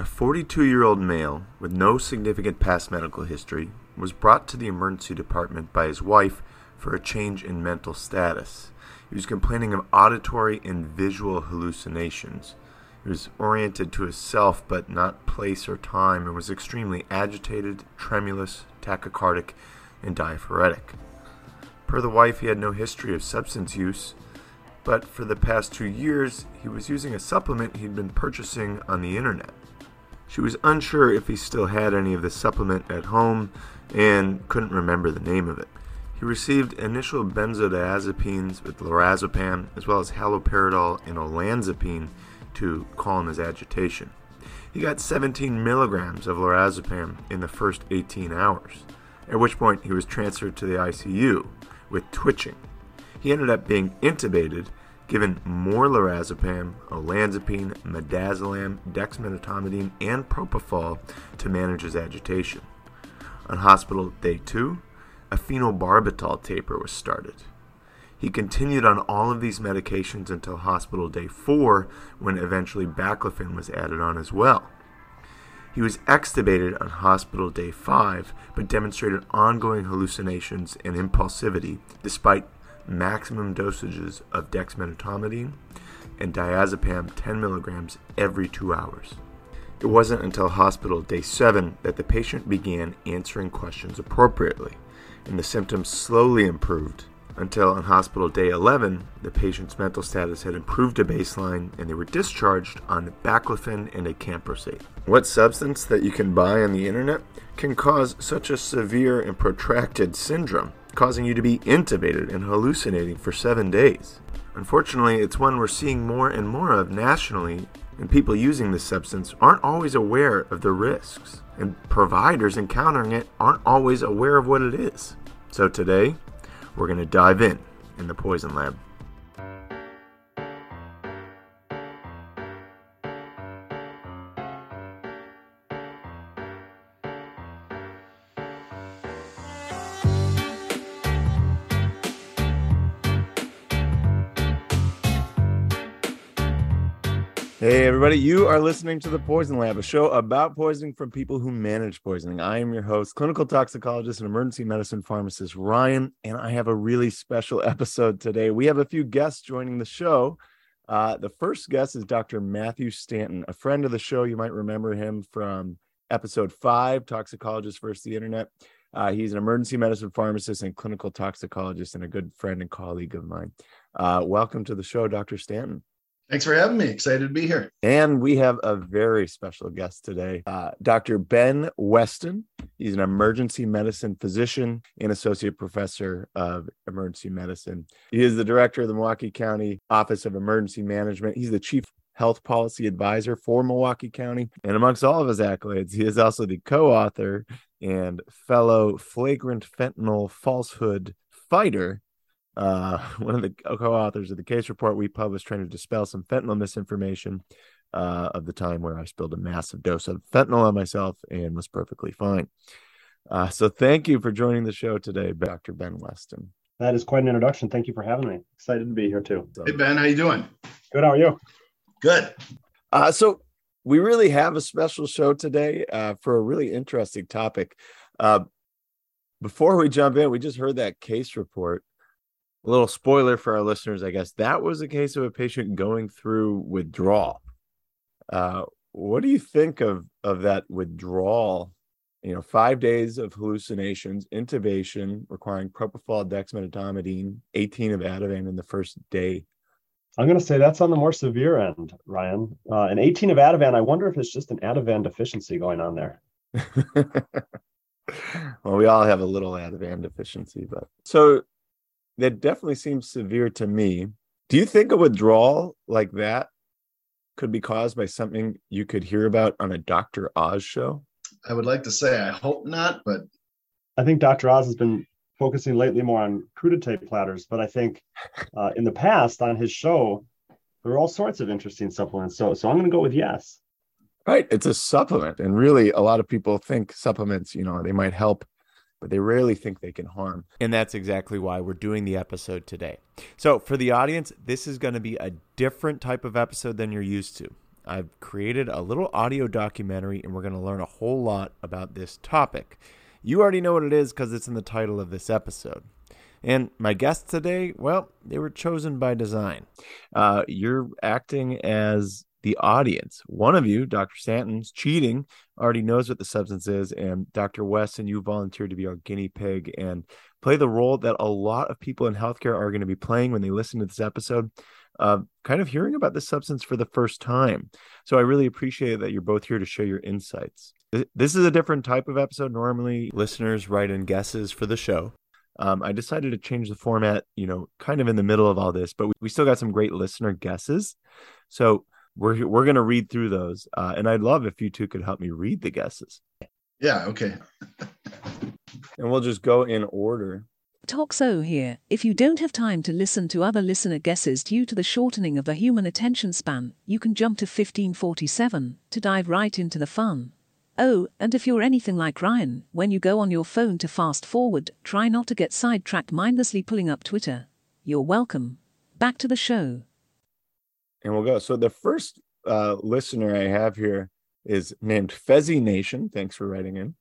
A 42-year-old male with no significant past medical history was brought to the emergency department by his wife for a change in mental status. He was complaining of auditory and visual hallucinations. He was oriented to himself but not place or time and was extremely agitated, tremulous, tachycardic, and diaphoretic. Per the wife, he had no history of substance use, but for the past 2 years, he was using a supplement he'd been purchasing on the internet. She was unsure if he still had any of the supplement at home and couldn't remember the name of it. He received initial benzodiazepines with lorazepam as well as haloperidol and olanzapine to calm his agitation. He got 17 milligrams of lorazepam in the first 18 hours, at which point he was transferred to the ICU with twitching. He ended up being intubated, given more lorazepam, olanzapine, midazolam, dexmedetomidine, and propofol to manage his agitation. On hospital day 2, a phenobarbital taper was started. He continued on all of these medications until hospital day 4, when eventually baclofen was added on as well. He was extubated on hospital day 5, but demonstrated ongoing hallucinations and impulsivity despite maximum dosages of dexmedetomidine and diazepam 10 milligrams every 2 hours. It wasn't until hospital day 7 that the patient began answering questions appropriately, and the symptoms slowly improved until on hospital day 11, the patient's mental status had improved to baseline and they were discharged on baclofen and acamprosate. What substance that you can buy on the internet can cause such a severe and protracted syndrome, causing you to be intubated and hallucinating for 7 days? Unfortunately, it's one we're seeing more and more of nationally, and people using this substance aren't always aware of the risks, and providers encountering it aren't always aware of what it is. So today, we're going to dive in the Poison Lab. Hey everybody, you are listening to The Poison Lab, a show about poisoning from people who manage poisoning. I am your host, clinical toxicologist and emergency medicine pharmacist Ryan, and I have a really special episode today. We have a few guests joining the show. The first guest is Dr. Matthew Stanton, a friend of the show. You might remember him from episode 5, Toxicologists versus the Internet. He's an emergency medicine pharmacist and clinical toxicologist and a good friend and colleague of mine. Welcome to the show, Dr. Stanton. Thanks for having me. Excited to be here. And we have a very special guest today, Dr. Ben Weston. He's an emergency medicine physician and associate professor of emergency medicine. He is the director of the Milwaukee County Office of Emergency Management. He's the chief health policy advisor for Milwaukee County. And amongst all of his accolades, he is also the co-author and fellow flagrant fentanyl falsehood fighter. One of the co-authors of the case report we published trying to dispel some fentanyl misinformation of the time where I spilled a massive dose of fentanyl on myself and was perfectly fine. So thank you for joining the show today, Dr. Ben Weston. That is quite an introduction. Thank you for having me. Excited to be here too. Hey Ben, how you doing? Good, how are you? Good. So we really have a special show today for a really interesting topic. Before we jump in, we just heard that case report. A little spoiler for our listeners, I guess. That was a case of a patient going through withdrawal. What do you think of that withdrawal? 5 days of hallucinations, intubation requiring propofol, dexmedetomidine, 18 of Ativan in the first day. I'm going to say that's on the more severe end, Ryan. And 18 of Ativan, I wonder if it's just an Ativan deficiency going on there. Well, we all have a little Ativan deficiency, but so. That definitely seems severe to me. Do you think a withdrawal like that could be caused by something you could hear about on a Dr. Oz show? I would like to say I hope not, but I think Dr. Oz has been focusing lately more on crudité platters. But I think in the past on his show, there were all sorts of interesting supplements. So I'm going to go with yes. Right. It's a supplement. And really, a lot of people think supplements, they might help, but they rarely think they can harm. And that's exactly why we're doing the episode today. So for the audience, this is going to be a different type of episode than you're used to. I've created a little audio documentary, and we're going to learn a whole lot about this topic. You already know what it is because it's in the title of this episode. And my guests today, well, they were chosen by design. You're acting as the audience. One of you, Dr. Stanton's cheating, already knows what the substance is, and Dr. Weston, you volunteered to be our guinea pig and play the role that a lot of people in healthcare are going to be playing when they listen to this episode, kind of hearing about this substance for the first time. So I really appreciate that you're both here to share your insights. This is a different type of episode. Normally, listeners write in guesses for the show. I decided to change the format, kind of in the middle of all this, but we still got some great listener guesses. So we're going to read through those. And I'd love if you two could help me read the guesses. Yeah, okay. And we'll just go in order. Toxo here. If you don't have time to listen to other listener guesses due to the shortening of the human attention span, you can jump to 1547 to dive right into the fun. Oh, and if you're anything like Ryan, when you go on your phone to fast forward, try not to get sidetracked mindlessly pulling up Twitter. You're welcome. Back to the show. And we'll go. So the first listener I have here is named Fezzy Nation. Thanks for writing in.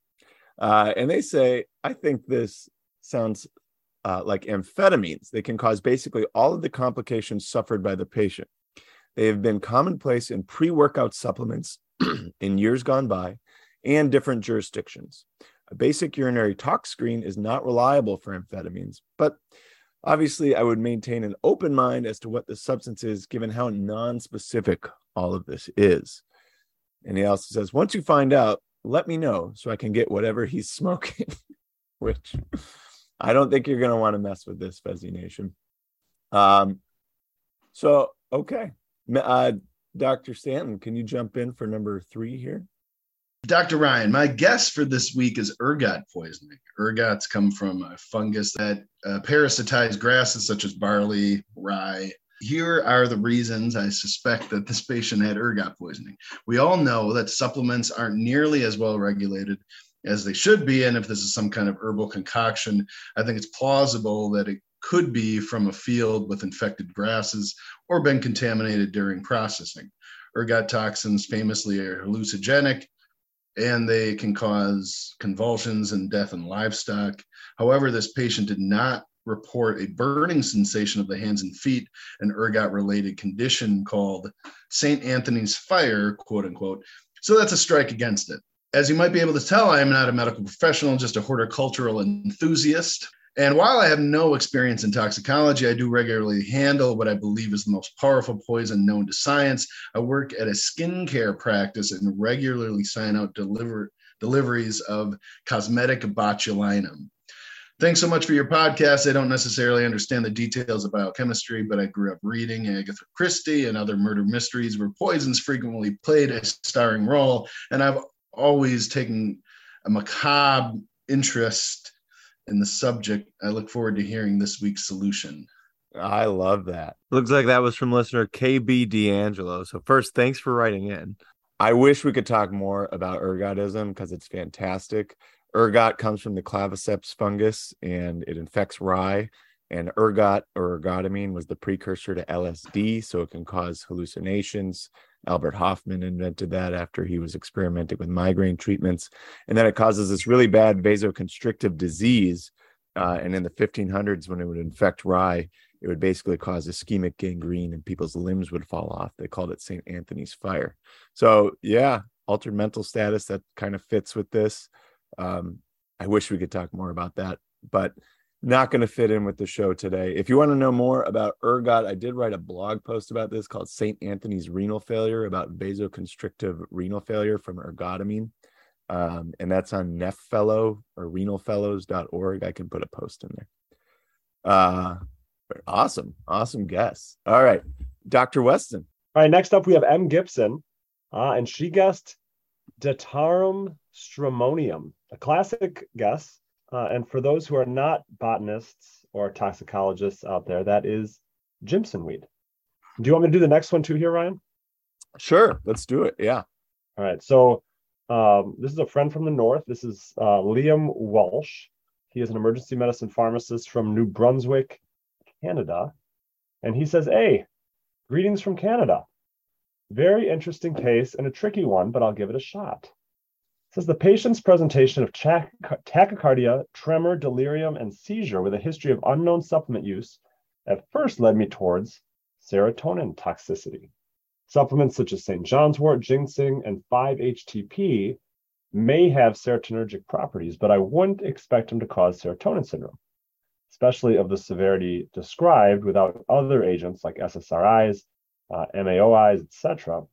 And they say, I think this sounds like amphetamines. They can cause basically all of the complications suffered by the patient. They have been commonplace in pre-workout supplements in years gone by and different jurisdictions. A basic urinary tox screen is not reliable for amphetamines, but obviously I would maintain an open mind as to what the substance is, given how non-specific all of this is. And he also says, once you find out, let me know so I can get whatever he's smoking, which I don't think you're going to want to mess with this, Fezzy Nation. So, okay. Dr. Stanton, can you jump in for number 3 here? Dr. Ryan, my guess for this week is ergot poisoning. Ergots come from a fungus that parasitize grasses such as barley, rye. Here are the reasons I suspect that this patient had ergot poisoning. We all know that supplements aren't nearly as well regulated as they should be, and if this is some kind of herbal concoction, I think it's plausible that it could be from a field with infected grasses or been contaminated during processing. Ergot toxins famously are hallucinogenic, and they can cause convulsions and death in livestock. However, this patient did not report a burning sensation of the hands and feet, an ergot-related condition called St. Anthony's fire, quote unquote. So that's a strike against it. As you might be able to tell, I am not a medical professional, just a horticultural enthusiast. And while I have no experience in toxicology, I do regularly handle what I believe is the most powerful poison known to science. I work at a skincare practice and regularly sign out deliveries of cosmetic botulinum. Thanks so much for your podcast. I don't necessarily understand the details of biochemistry, but I grew up reading Agatha Christie and other murder mysteries where poisons frequently played a starring role. And I've always taken a macabre interest in the subject. I look forward to hearing this week's solution. I love that. Looks like that was from listener KB D'Angelo. So first, thanks for writing in. I wish we could talk more about ergotism because it's fantastic. Ergot comes from the Claviceps fungus and it infects rye. And ergot or ergotamine was the precursor to LSD, so it can cause hallucinations. Albert Hofmann invented that after he was experimenting with migraine treatments. And then it causes this really bad vasoconstrictive disease. And in the 1500s, when it would infect rye, it would basically cause ischemic gangrene and people's limbs would fall off. They called it St. Anthony's fire. So yeah, altered mental status, that kind of fits with this. I wish we could talk more about that, but not going to fit in with the show today. If you want to know more about ergot, I did write a blog post about this called St. Anthony's Renal Failure, about vasoconstrictive renal failure from ergotamine. And that's on Nephfellow or renalfellows.org. I can put a post in there. Awesome guess. All right, Dr. Weston. All right, next up we have M. Gibson, and she guessed Datura stramonium, a classic guess. And for those who are not botanists or toxicologists out there, that is Jimsonweed. Do you want me to do the next one too here, Ryan? Sure, let's do it. Yeah. All right. So this is a friend from the north. This is Liam Walsh. He is an emergency medicine pharmacist from New Brunswick, Canada. And he says, hey, greetings from Canada. Very interesting case and a tricky one, but I'll give it a shot. It says the patient's presentation of tachycardia, tremor, delirium, and seizure with a history of unknown supplement use at first led me towards serotonin toxicity. Supplements such as St. John's wort, ginseng, and 5-HTP may have serotonergic properties, but I wouldn't expect them to cause serotonin syndrome, especially of the severity described without other agents like SSRIs, MAOIs, etc.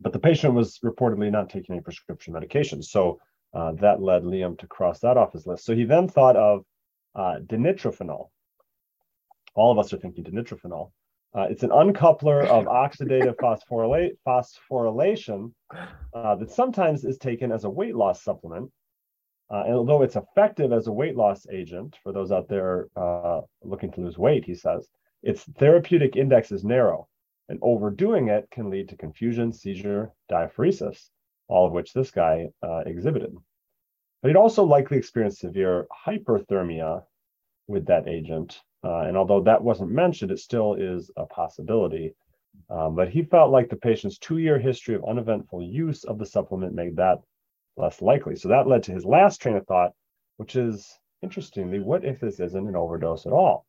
But the patient was reportedly not taking any prescription medication, so that led Liam to cross that off his list. So he then thought of dinitrophenol. All of us are thinking dinitrophenol. It's an uncoupler of oxidative phosphorylation that sometimes is taken as a weight loss supplement. And although it's effective as a weight loss agent for those out there looking to lose weight, he says, its therapeutic index is narrow, and overdoing it can lead to confusion, seizure, diaphoresis, all of which this guy exhibited. But he'd also likely experienced severe hyperthermia with that agent. And although that wasn't mentioned, it still is a possibility. But he felt like the patient's 2-year history of uneventful use of the supplement made that less likely. So that led to his last train of thought, which is, interestingly, what if this isn't an overdose at all?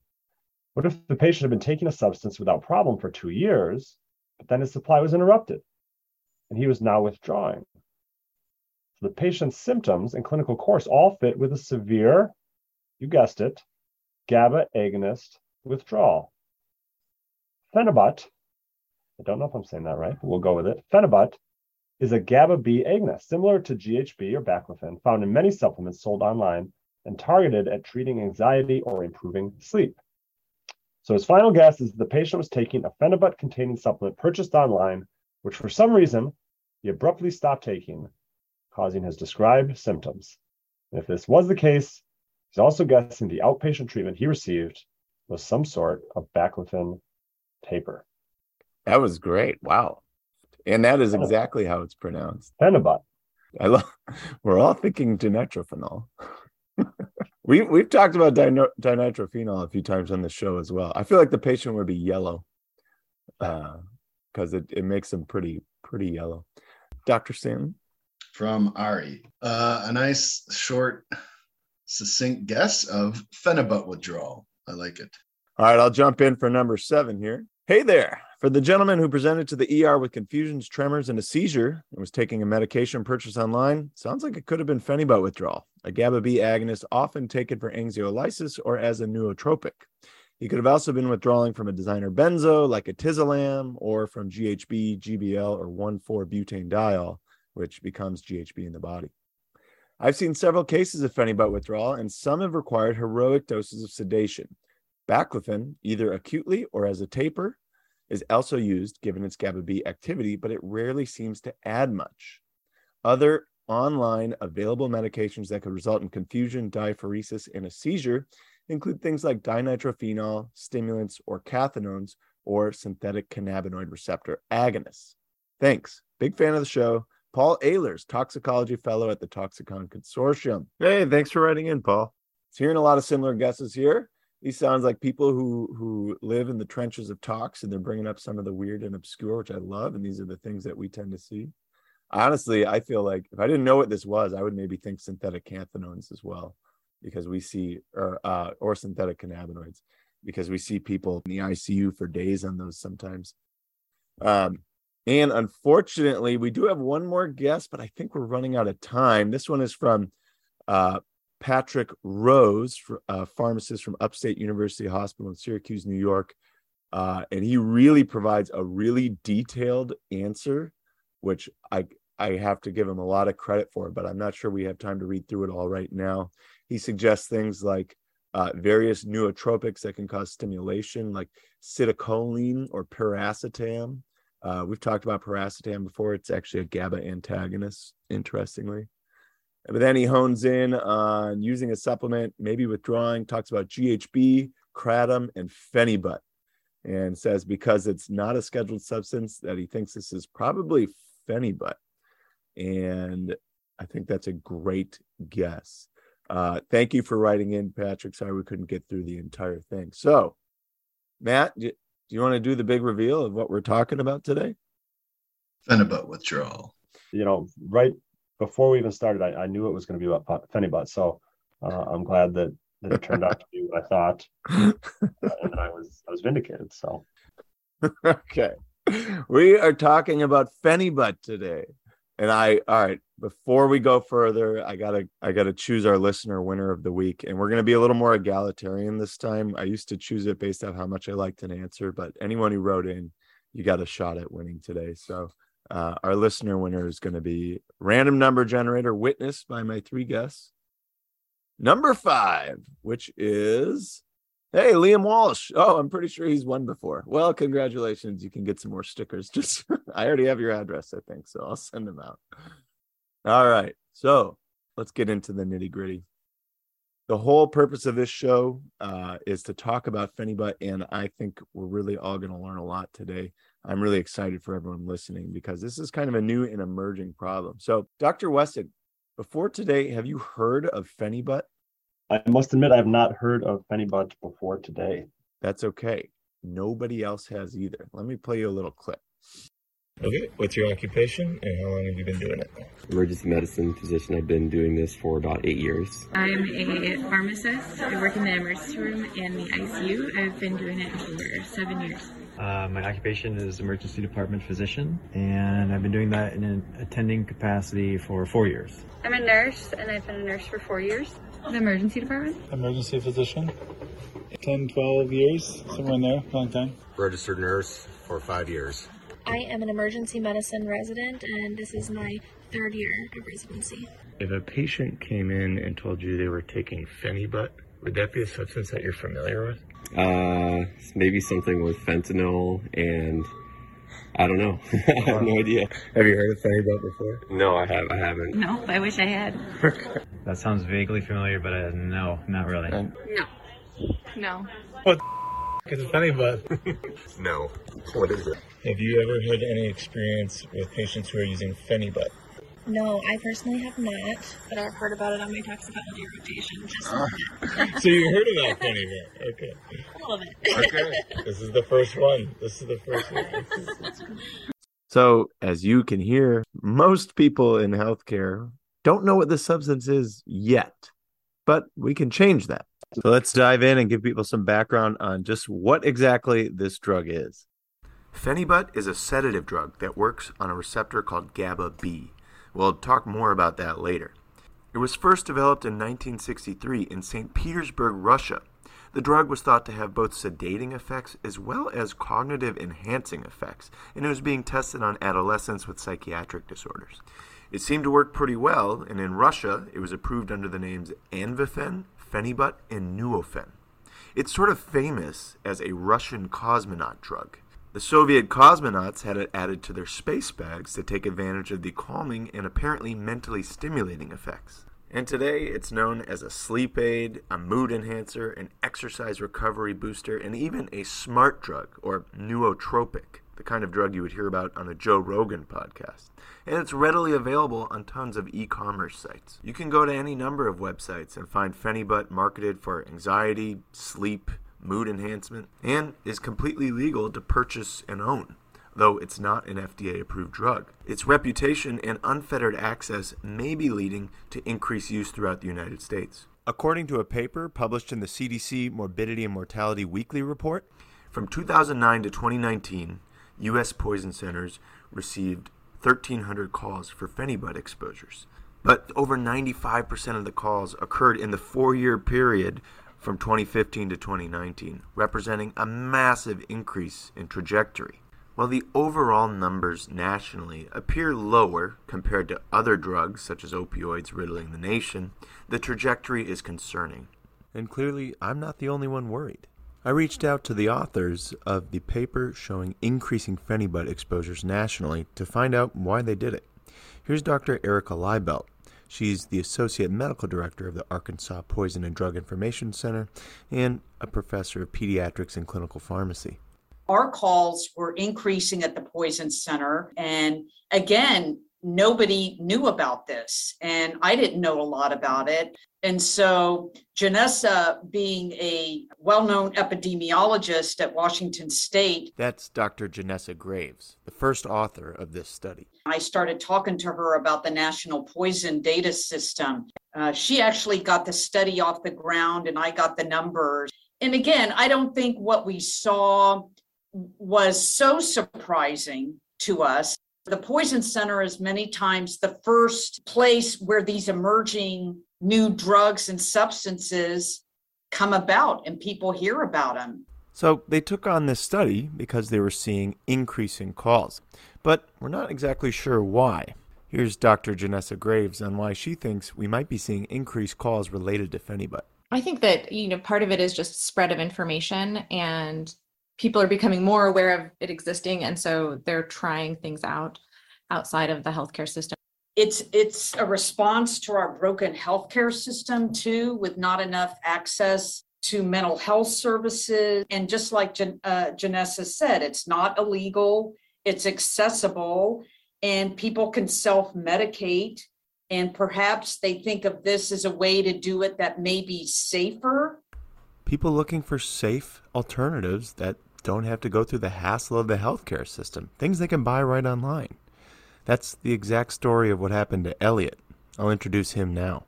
What if the patient had been taking a substance without problem for 2 years, but then his supply was interrupted, and he was now withdrawing? So the patient's symptoms and clinical course all fit with a severe, you guessed it, GABA agonist withdrawal. Phenibut, I don't know if I'm saying that right, but we'll go with it. Phenibut is a GABA-B agonist, similar to GHB or Baclofen, found in many supplements sold online and targeted at treating anxiety or improving sleep. So his final guess is the patient was taking a Phenibut-containing supplement purchased online, which for some reason he abruptly stopped taking, causing his described symptoms. And if this was the case, he's also guessing the outpatient treatment he received was some sort of Baclofen taper. That was great. Wow. And that is exactly how it's pronounced. Phenibut. I love. We're all thinking dinitrophenol. We've talked about dinitrophenol a few times on the show as well. I feel like the patient would be yellow because it makes them pretty yellow. Dr. Stanton? From Ari. A nice, short, succinct guess of Phenibut withdrawal. I like it. All right, I'll jump in for number 7 here. Hey there. For the gentleman who presented to the ER with confusions, tremors, and a seizure and was taking a medication purchased online, sounds like it could have been Phenibut withdrawal, a GABA-B agonist often taken for anxiolysis or as a nootropic. He could have also been withdrawing from a designer benzo like Etizolam or from GHB, GBL, or 1,4-butanediol, which becomes GHB in the body. I've seen several cases of Phenibut withdrawal, and some have required heroic doses of sedation. Baclofen, either acutely or as a taper, is also used given its GABA-B activity, but it rarely seems to add much. Other online available medications that could result in confusion, diaphoresis, and a seizure include things like dinitrophenol, stimulants, or cathinones, or synthetic cannabinoid receptor agonists. Thanks. Big fan of the show. Paul Ehlers, toxicology fellow at the Toxicon Consortium. Hey, thanks for writing in, Paul. It's hearing a lot of similar guesses here. These sounds like people who live in the trenches of tox, and they're bringing up some of the weird and obscure, which I love. And these are the things that we tend to see. Honestly, I feel like if I didn't know what this was, I would maybe think synthetic cannabinoids as well, because we see, or synthetic cannabinoids, because we see people in the ICU for days on those sometimes. And unfortunately, we do have one more guest, but I think we're running out of time. This one is from Patrick Rose, a pharmacist from Upstate University Hospital in Syracuse, New York. And he really provides a really detailed answer, which I have to give him a lot of credit for, but I'm not sure we have time to read through it all right now. He suggests things like various nootropics that can cause stimulation, like citicoline or piracetam. We've talked about piracetam before. It's actually a GABA antagonist, interestingly. But then he hones in on using a supplement, maybe withdrawing, talks about GHB, Kratom, and Phenibut, and says because it's not a scheduled substance that he thinks this is probably Phenibut. And I think that's a great guess. Thank you for writing in, Patrick. Sorry we couldn't get through the entire thing. So, Matt, do you want to do the big reveal of what we're talking about today? Phenibut withdrawal. You know, right before we even started, I knew it was going to be about Phenibut. So I'm glad that it turned out to be what I thought. And I was vindicated. So. Okay. We are talking about Phenibut today. And all right, before we go further, I gotta choose our listener winner of the week. And we're gonna be a little more egalitarian this time. I used to choose it based on how much I liked an answer, but anyone who wrote in, you got a shot at winning today. So our listener winner is gonna be random number generator witnessed by my three guests. Number 5, which is Liam Walsh. Oh, I'm pretty sure he's won before. Well, congratulations. You can get some more stickers. Just I already have your address, I think, so I'll send them out. All right. So let's get into the nitty gritty. The whole purpose of this show is to talk about Phenibut, and I think we're really all going to learn a lot today. I'm really excited for everyone listening because this is kind of a new and emerging problem. So, Dr. Weston, before today, have you heard of Phenibut? I must admit, I have not heard of Phenibut before today. That's okay. Nobody else has either. Let me play you a little clip. Okay, what's your occupation and how long have you been doing it? Emergency medicine physician. I've been doing this for about 8 years. I'm a pharmacist. I work in the emergency room and the ICU. I've been doing it for 7 years. My occupation is emergency department physician, and I've been doing that in an attending capacity for 4 years. I'm a nurse, and I've been a nurse for 4 years. The emergency department? Emergency physician. 10, 12 years, somewhere in there, long time. Registered nurse for 5 years. I am an emergency medicine resident, and this is my third year of residency. If a patient came in and told you they were taking Phenibut, would that be a substance that you're familiar with? Maybe something with fentanyl and I don't know. I have no idea. Have you heard of Phenibut before? No, I haven't. No, I wish I had. That sounds vaguely familiar, but no, not really. No. What the is Phenibut? No. What is it? Have you ever had any experience with patients who are using Phenibut? No, I personally have not, but I've heard about it on my toxicology rotation. So you heard about Phenibut? Okay. A little bit. Okay. This is the first one. So, as you can hear, most people in healthcare don't know what this substance is yet, but we can change that. So let's dive in and give people some background on just what exactly this drug is. Phenibut is a sedative drug that works on a receptor called GABA-B. We'll talk more about that later. It was first developed in 1963 in St. Petersburg, Russia. The drug was thought to have both sedating effects as well as cognitive enhancing effects, and it was being tested on adolescents with psychiatric disorders. It seemed to work pretty well, and in Russia, it was approved under the names Anvifen, Phenibut, and Nuofen. It's sort of famous as a Russian cosmonaut drug. The Soviet cosmonauts had it added to their space bags to take advantage of the calming and apparently mentally stimulating effects. And today, it's known as a sleep aid, a mood enhancer, an exercise recovery booster, and even a smart drug, or nootropic, the kind of drug you would hear about on a Joe Rogan podcast. And it's readily available on tons of e-commerce sites. You can go to any number of websites and find Phenibut marketed for anxiety, sleep, mood enhancement, and is completely legal to purchase and own, though it's not an FDA-approved drug. Its reputation and unfettered access may be leading to increased use throughout the United States. According to a paper published in the CDC Morbidity and Mortality Weekly Report, from 2009 to 2019, U.S. poison centers received 1,300 calls for Phenibut exposures, but over 95% of the calls occurred in the four-year period from 2015 to 2019, representing a massive increase in trajectory. While the overall numbers nationally appear lower compared to other drugs, such as opioids riddling the nation, the trajectory is concerning. And clearly, I'm not the only one worried. I reached out to the authors of the paper showing increasing Phenibut exposures nationally to find out why they did it. Here's Dr. Erica Liebelt. She's the Associate Medical Director of the Arkansas Poison and Drug Information Center and a professor of pediatrics and clinical pharmacy. Our calls were increasing at the Poison Center. And again, nobody knew about this, and I didn't know a lot about it. And so Janessa, being a well-known epidemiologist at Washington State. That's Dr. Janessa Graves, the first author of this study. I started talking to her about the National Poison Data System. She actually got the study off the ground, and I got the numbers. And again, I don't think what we saw was so surprising to us. The Poison Center is many times the first place where these emerging new drugs and substances come about and people hear about them. So they took on this study because they were seeing increasing calls, but we're not exactly sure why. Here's Dr. Janessa Graves on why she thinks we might be seeing increased calls related to Phenibut. I think that, part of it is just spread of information, and people are becoming more aware of it existing, and so they're trying things out outside of the healthcare system. It's a response to our broken healthcare system too, with not enough access to mental health services. And just like Janessa said, it's not illegal, it's accessible, and people can self-medicate. And perhaps they think of this as a way to do it that may be safer. People looking for safe alternatives that don't have to go through the hassle of the healthcare system, things they can buy right online. That's the exact story of what happened to Elliot. I'll introduce him now.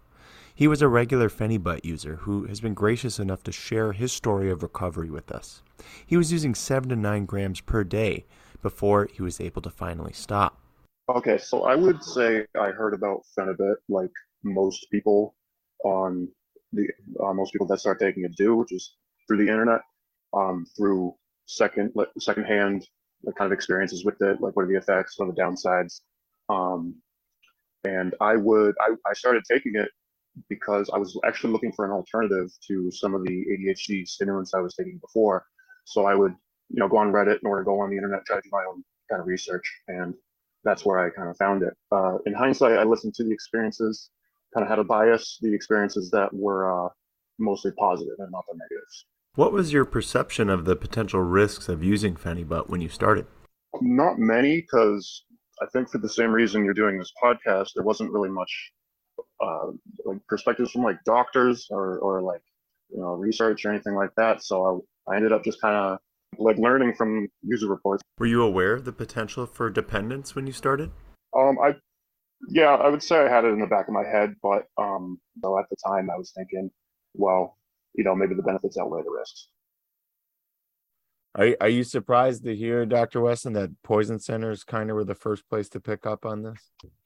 He was a regular Phenibut user who has been gracious enough to share his story of recovery with us. He was using 7 to 9 grams per day before he was able to finally stop. Okay, so I would say I heard about Phenibut like most people that start taking it do, which is through the internet, through secondhand kind of experiences with it, like what are the effects, what are the downsides, and I started taking it because I was actually looking for an alternative to some of the ADHD stimulants I was taking before. So I would go on Reddit or go on the internet, try to do my own kind of research, and that's where I kind of found it. In hindsight, I listened to the experiences, kind of had a bias, the experiences that were mostly positive and not the negatives. What was your perception of the potential risks of using Phenibut when you started? Not many, because I think for the same reason you're doing this podcast, there wasn't really much perspectives from doctors or research or anything like that. So I ended up just kind of learning from user reports. Were you aware of the potential for dependence when you started? I would say I had it in the back of my head, but at the time I was thinking, well, maybe the benefits outweigh the risks. Are you surprised to hear, Dr. Weston, that poison centers kind of were the first place to pick up on this?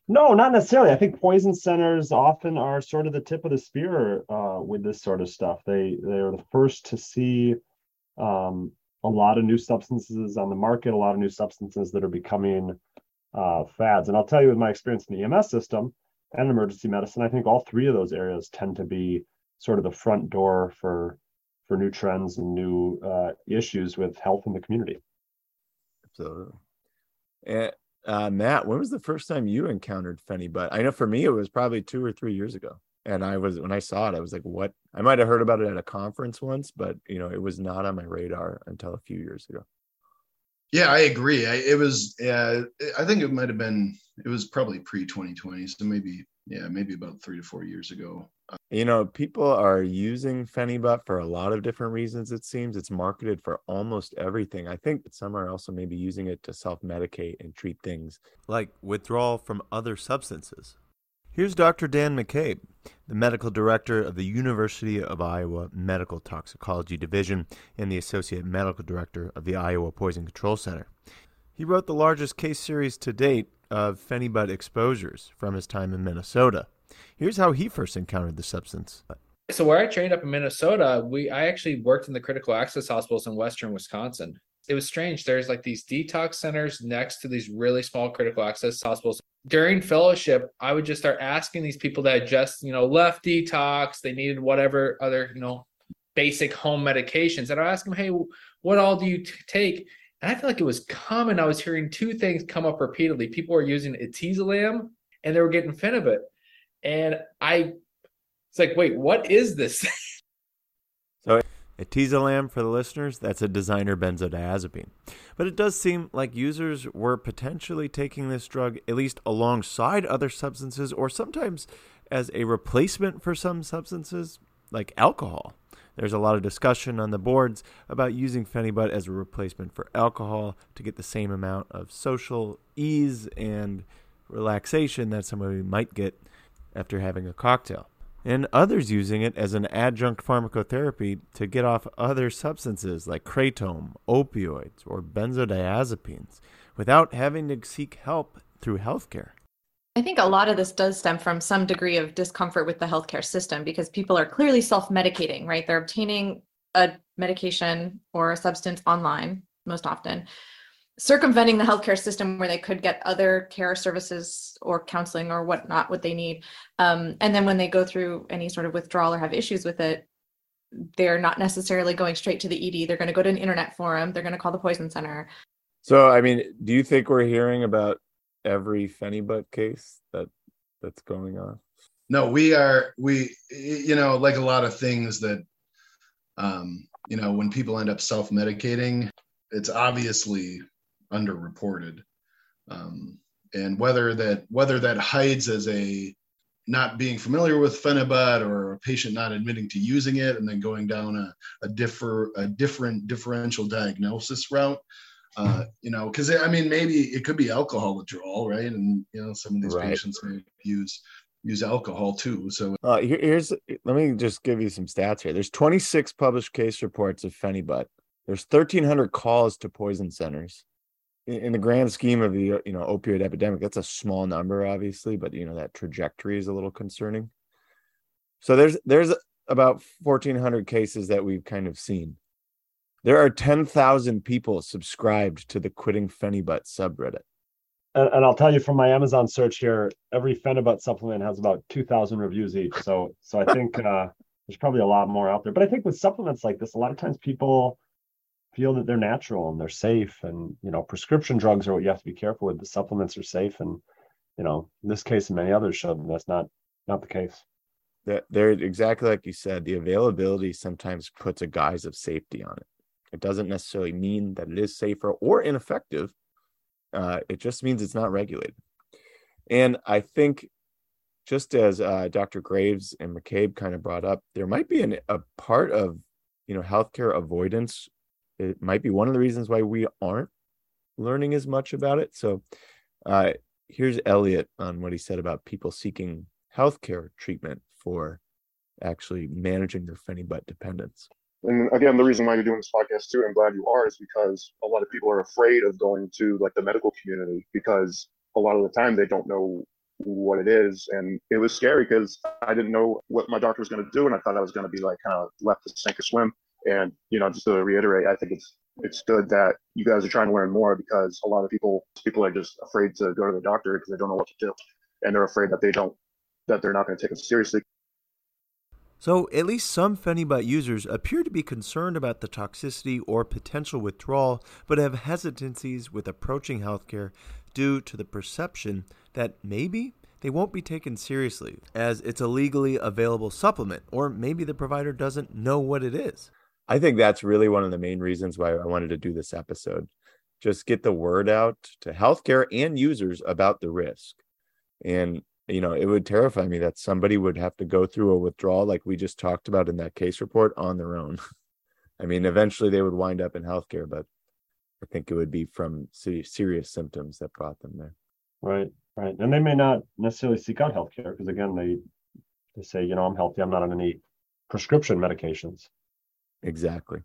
No, not necessarily. I think poison centers often are sort of the tip of the spear with this sort of stuff. They are the first to see a lot of new substances on the market, a lot of new substances that are becoming fads. And I'll tell you, with my experience in the EMS system and emergency medicine, I think all three of those areas tend to be sort of the front door for new trends and new issues with health in the community. Absolutely. And, Matt, when was the first time you encountered Phenibut? I know for me, it was probably 2 or 3 years ago. And when I saw it, I was like, what? I might have heard about it at a conference once, but, it was not on my radar until a few years ago. Yeah, I agree. It was probably pre-2020. So maybe about 3 to 4 years ago. People are using Phenibut for a lot of different reasons, it seems. It's marketed for almost everything. I think some are also maybe using it to self-medicate and treat things like withdrawal from other substances. Here's Dr. Dan McCabe, the medical director of the University of Iowa Medical Toxicology Division and the associate medical director of the Iowa Poison Control Center. He wrote the largest case series to date of Phenibut exposures from his time in Minnesota. Here's how he first encountered the substance. So where I trained up in Minnesota, I actually worked in the critical access hospitals in western Wisconsin. It was strange. There's these detox centers next to these really small critical access hospitals. During fellowship, I would just start asking these people that had just, left detox. They needed whatever other, basic home medications. And I'd ask them, hey, what all do you take? And I feel like it was common. I was hearing two things come up repeatedly. People were using Etizolam and they were getting Phenibut. And it's like, wait, what is this? So Etizolam, for the listeners, that's a designer benzodiazepine. But it does seem like users were potentially taking this drug at least alongside other substances, or sometimes as a replacement for some substances like alcohol. There's a lot of discussion on the boards about using Phenibut as a replacement for alcohol to get the same amount of social ease and relaxation that somebody might get after having a cocktail, and others using it as an adjunct pharmacotherapy to get off other substances like kratom, opioids, or benzodiazepines without having to seek help through healthcare. I think a lot of this does stem from some degree of discomfort with the healthcare system, because people are clearly self-medicating, right? They're obtaining a medication or a substance online, most often, circumventing the healthcare system where they could get other care services or counseling or whatnot, what they need. And then when they go through any sort of withdrawal or have issues with it, they're not necessarily going straight to the ED. They're going to go to an internet forum. They're going to call the Poison Center. So, I mean, do you think we're hearing about every Phenibut case that's going on? No, we you know, like a lot of things that, you know, when people end up self-medicating, it's obviously underreported. And whether that hides as a not being familiar with Phenibut, or a patient not admitting to using it and then going down a different differential diagnosis route, you know, because I mean, maybe it could be alcohol withdrawal, right? And you know, some of these patients may use alcohol too. So let me just give you some stats here. There's 26 published case reports of Phenibut. There's 1,300 calls to Poison Centers. In the grand scheme of the opioid epidemic, that's a small number, obviously, but you know that trajectory is a little concerning. So there's about 1,400 cases that we've kind of seen. There are 10,000 people subscribed to the Quitting Phenibut subreddit. And I'll tell you from my Amazon search here, every Phenibut supplement has about 2,000 reviews each. So I think there's probably a lot more out there. But I think with supplements like this, a lot of times people feel that they're natural and they're safe. And, you know, prescription drugs are what you have to be careful with. The supplements are safe. And, you know, in this case and many others show that that's not the case. They're exactly like you said, the availability sometimes puts a guise of safety on it. It doesn't necessarily mean that it is safer or ineffective. It just means it's not regulated. And I think just as Dr. Graves and McCabe kind of brought up, there might be a part of, you know, healthcare avoidance. It might be one of the reasons why we aren't learning as much about it. So here's Elliot on what he said about people seeking healthcare treatment for actually managing their Phenibut dependence. And again, the reason why you're doing this podcast too, I'm glad you are, is because a lot of people are afraid of going to like the medical community, because a lot of the time they don't know what it is. And it was scary because I didn't know what my doctor was going to do. And I thought I was going to be like kind of left to sink or swim. And, you know, just to reiterate, I think it's good that you guys are trying to learn more, because a lot of people are just afraid to go to the doctor because they don't know what to do. And they're afraid that they're not going to take them seriously. So at least some Phenibut users appear to be concerned about the toxicity or potential withdrawal, but have hesitancies with approaching healthcare due to the perception that maybe they won't be taken seriously as it's a legally available supplement, or maybe the provider doesn't know what it is. I think that's really one of the main reasons why I wanted to do this episode. Just get the word out to healthcare and users about the risk. And you know, it would terrify me that somebody would have to go through a withdrawal like we just talked about in that case report on their own. I mean, eventually they would wind up in healthcare, but I think it would be from serious symptoms that brought them there. Right. And they may not necessarily seek out healthcare because, again, they say, you know, I'm healthy. I'm not on any prescription medications. Exactly.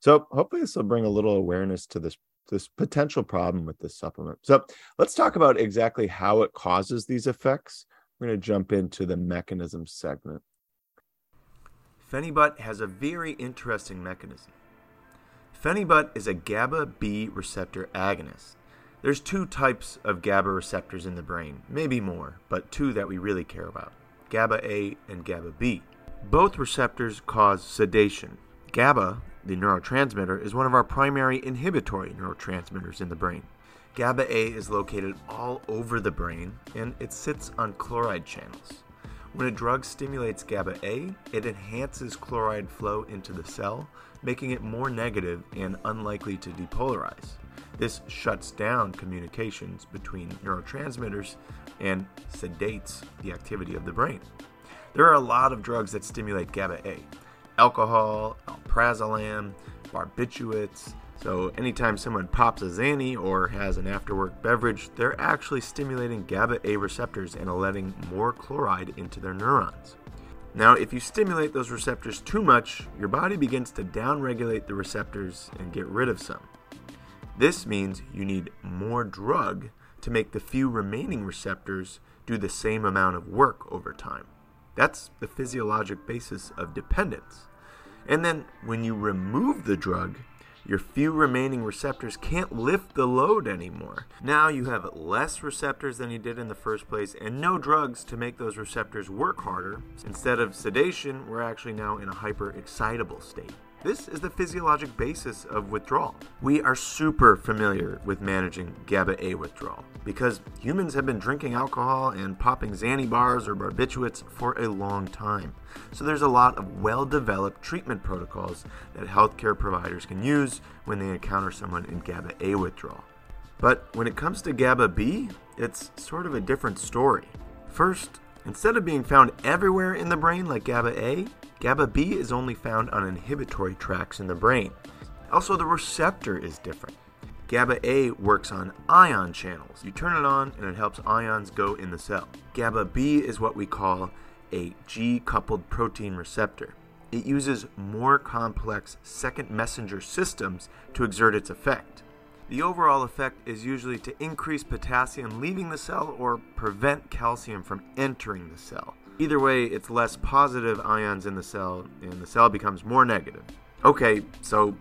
So hopefully this will bring a little awareness to this potential problem with this supplement. So let's talk about exactly how it causes these effects. We're going to jump into the mechanism segment. Phenibut has a very interesting mechanism. Phenibut is a GABA-B receptor agonist. There's two types of GABA receptors in the brain, maybe more, but two that we really care about, GABA-A and GABA-B. Both receptors cause sedation. GABA, the neurotransmitter, is one of our primary inhibitory neurotransmitters in the brain. GABA-A is located all over the brain, and it sits on chloride channels. When a drug stimulates GABA-A, it enhances chloride flow into the cell, making it more negative and unlikely to depolarize. This shuts down communications between neurotransmitters and sedates the activity of the brain. There are a lot of drugs that stimulate GABA-A. Alcohol, alprazolam, barbiturates. So anytime someone pops a Xanny or has an after-work beverage, they're actually stimulating GABA-A receptors and letting more chloride into their neurons. Now, if you stimulate those receptors too much, your body begins to downregulate the receptors and get rid of some. This means you need more drug to make the few remaining receptors do the same amount of work over time. That's the physiologic basis of dependence. And then when you remove the drug, your few remaining receptors can't lift the load anymore. Now you have less receptors than you did in the first place and no drugs to make those receptors work harder. Instead of sedation, we're actually now in a hyper-excitable state. This is the physiologic basis of withdrawal. We are super familiar with managing GABA-A withdrawal because humans have been drinking alcohol and popping Xanny bars or barbiturates for a long time. So there's a lot of well-developed treatment protocols that healthcare providers can use when they encounter someone in GABA-A withdrawal. But when it comes to GABA-B, it's sort of a different story. First, instead of being found everywhere in the brain like GABA-A, GABA-B is only found on inhibitory tracts in the brain. Also, the receptor is different. GABA-A works on ion channels. You turn it on and it helps ions go in the cell. GABA-B is what we call a G-coupled protein receptor. It uses more complex second messenger systems to exert its effect. The overall effect is usually to increase potassium leaving the cell or prevent calcium from entering the cell. Either way, it's less positive ions in the cell, and the cell becomes more negative. Okay, so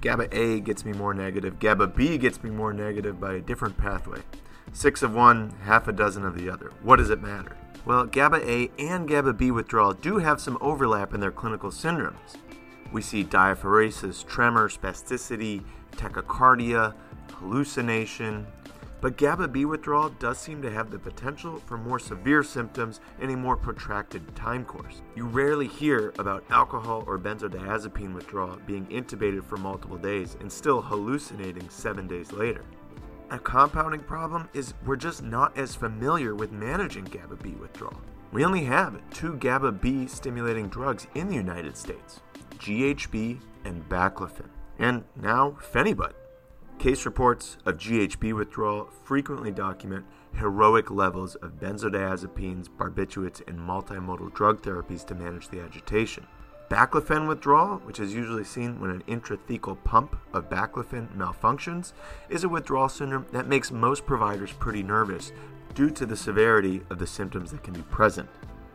GABA-A gets me more negative, GABA-B gets me more negative by a different pathway. 6 of one, half a dozen of the other. What does it matter? Well, GABA-A and GABA-B withdrawal do have some overlap in their clinical syndromes. We see diaphoresis, tremor, spasticity, tachycardia, hallucination. But GABA-B withdrawal does seem to have the potential for more severe symptoms and a more protracted time course. You rarely hear about alcohol or benzodiazepine withdrawal being intubated for multiple days and still hallucinating 7 days later. A compounding problem is we're just not as familiar with managing GABA-B withdrawal. We only have 2 GABA-B stimulating drugs in the United States, GHB and Baclofen, and now Phenibut. Case reports of GHB withdrawal frequently document heroic levels of benzodiazepines, barbiturates, and multimodal drug therapies to manage the agitation. Baclofen withdrawal, which is usually seen when an intrathecal pump of Baclofen malfunctions, is a withdrawal syndrome that makes most providers pretty nervous due to the severity of the symptoms that can be present.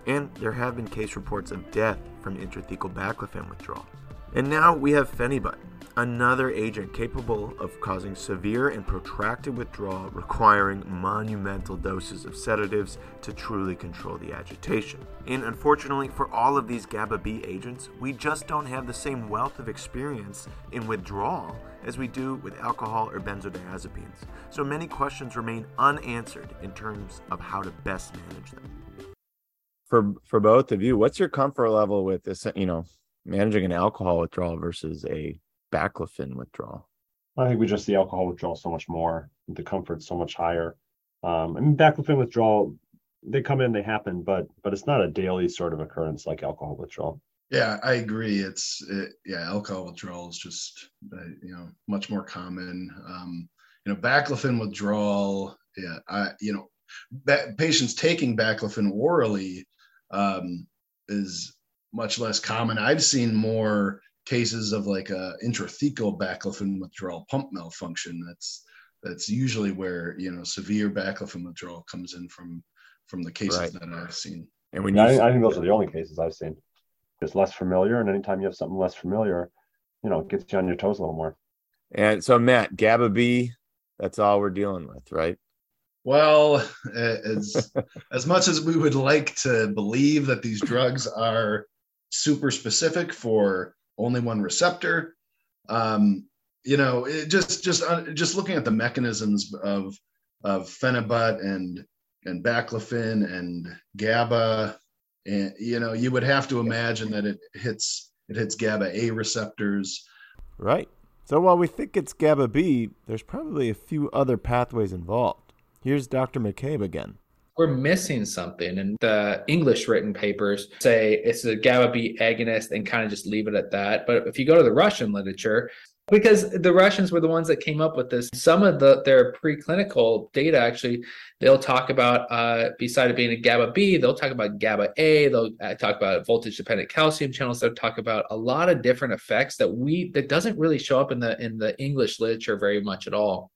And there have been case reports of death from intrathecal Baclofen withdrawal. And now we have Phenibut, another agent capable of causing severe and protracted withdrawal requiring monumental doses of sedatives to truly control the agitation. And unfortunately for all of these GABA-B agents, we just don't have the same wealth of experience in withdrawal as we do with alcohol or benzodiazepines. So many questions remain unanswered in terms of how to best manage them. For both of you, what's your comfort level with this, managing an alcohol withdrawal versus a Baclofen withdrawal? I think we just see alcohol withdrawal so much more, the comfort's so much higher. Baclofen withdrawal, they come in, they happen, but it's not a daily sort of occurrence like alcohol withdrawal. Yeah, I agree. Alcohol withdrawal is just much more common. Baclofen withdrawal. Yeah, patients taking Baclofen orally is much less common. I've seen more cases of like a intrathecal Baclofen withdrawal pump malfunction. That's usually where severe Baclofen withdrawal comes in from the cases right. That I've seen. And I think those are the only cases I've seen. It's less familiar, and anytime you have something less familiar, it gets you on your toes a little more. And so, Matt, GABA-B, that's all we're dealing with, right? Well, as much as we would like to believe that these drugs are super specific for only one receptor. Just looking at the mechanisms of Phenibut and Baclofen and GABA And, you know, you would have to imagine that it hits GABA-A receptors. Right. So while we think it's GABA-B, there's probably a few other pathways involved. Here's Dr. McCabe again. We're missing something, and the English written papers say it's a GABA-B agonist and kind of just leave it at that. But if you go to the Russian literature, because the Russians were the ones that came up with this, some of their preclinical data, actually, they'll talk about, beside it being a GABA-B, they'll talk about GABA-A, they'll talk about voltage-dependent calcium channels, they'll talk about a lot of different effects that doesn't really show up in the English literature very much at all.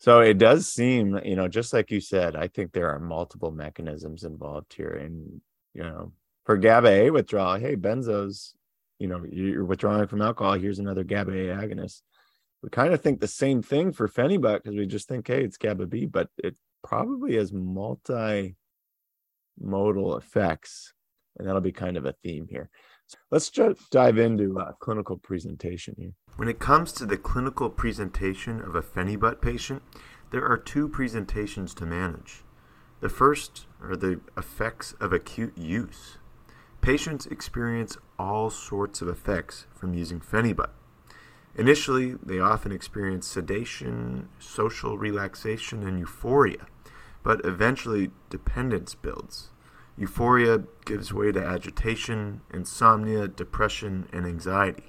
So it does seem, you know, just like you said, I think there are multiple mechanisms involved here. And, you know, for GABA-A withdrawal, hey, benzos, you know, you're withdrawing from alcohol, here's another GABA-A agonist. We kind of think the same thing for Phenibut because we just think, hey, it's GABA-B, but it probably has multimodal effects. And that'll be kind of a theme here. Let's just dive into a clinical presentation here. When it comes to the clinical presentation of a Phenibut patient, there are two presentations to manage. The first are the effects of acute use. Patients experience all sorts of effects from using Phenibut. Initially, they often experience sedation, social relaxation, and euphoria, but eventually dependence builds. Euphoria gives way to agitation, insomnia, depression, and anxiety.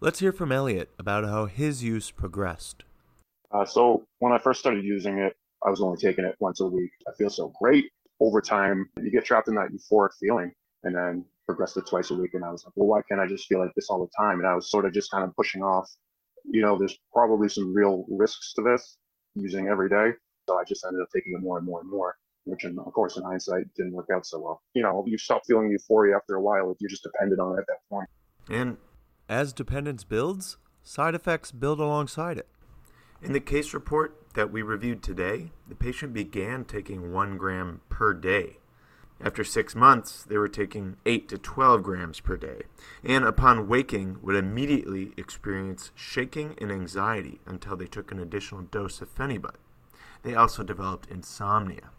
Let's hear from Elliot about how his use progressed. So when I first started using it, I was only taking it once a week. I feel so great. Over time, you get trapped in that euphoric feeling and then progressed to twice a week. And I was like, well, why can't I just feel like this all the time? And I was sort of just kind of pushing off, you know, there's probably some real risks to this using every day. So I just ended up taking it more and more and more, which, of course, in hindsight, didn't work out so well. You know, you stop feeling euphoria after a while if you're just dependent on it at that point. And as dependence builds, side effects build alongside it. In the case report that we reviewed today, the patient began taking 1 gram per day. After 6 months, they were taking 8 to 12 grams per day, and upon waking would immediately experience shaking and anxiety until they took an additional dose of Phenibut. They also developed insomnia.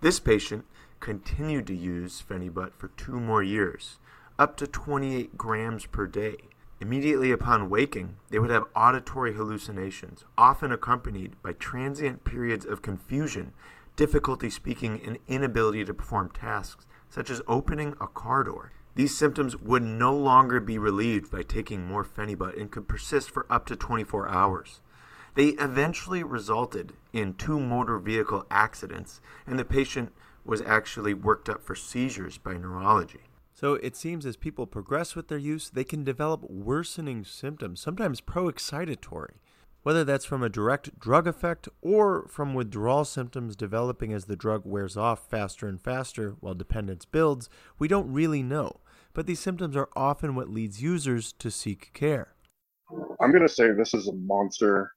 This patient continued to use Phenibut for 2 more years, up to 28 grams per day. Immediately upon waking, they would have auditory hallucinations, often accompanied by transient periods of confusion, difficulty speaking, and inability to perform tasks, such as opening a car door. These symptoms would no longer be relieved by taking more Phenibut and could persist for up to 24 hours. They eventually resulted in 2 motor vehicle accidents, and the patient was actually worked up for seizures by neurology. So it seems as people progress with their use, they can develop worsening symptoms, sometimes pro-excitatory, whether that's from a direct drug effect or from withdrawal symptoms developing as the drug wears off faster and faster while dependence builds. We don't really know, but these symptoms are often what leads users to seek care. I'm going to say this is a monster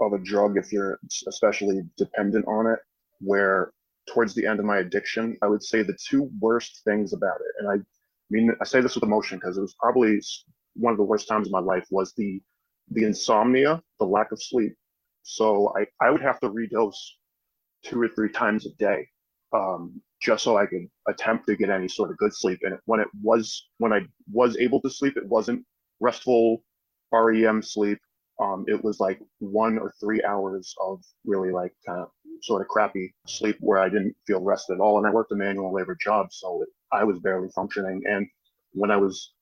of a drug if you're especially dependent on it, where towards the end of my addiction, I would say the 2 worst things about it, and I mean, I say this with emotion because it was probably one of the worst times of my life, was the insomnia, the lack of sleep. So I would have to redose 2 or 3 times a day just so I could attempt to get any sort of good sleep. And when I was able to sleep, it wasn't restful REM sleep. It was like 1 or 3 hours of really like kind of sort of crappy sleep where I didn't feel rest at all. And I worked a manual labor job, so I was barely functioning. And when I was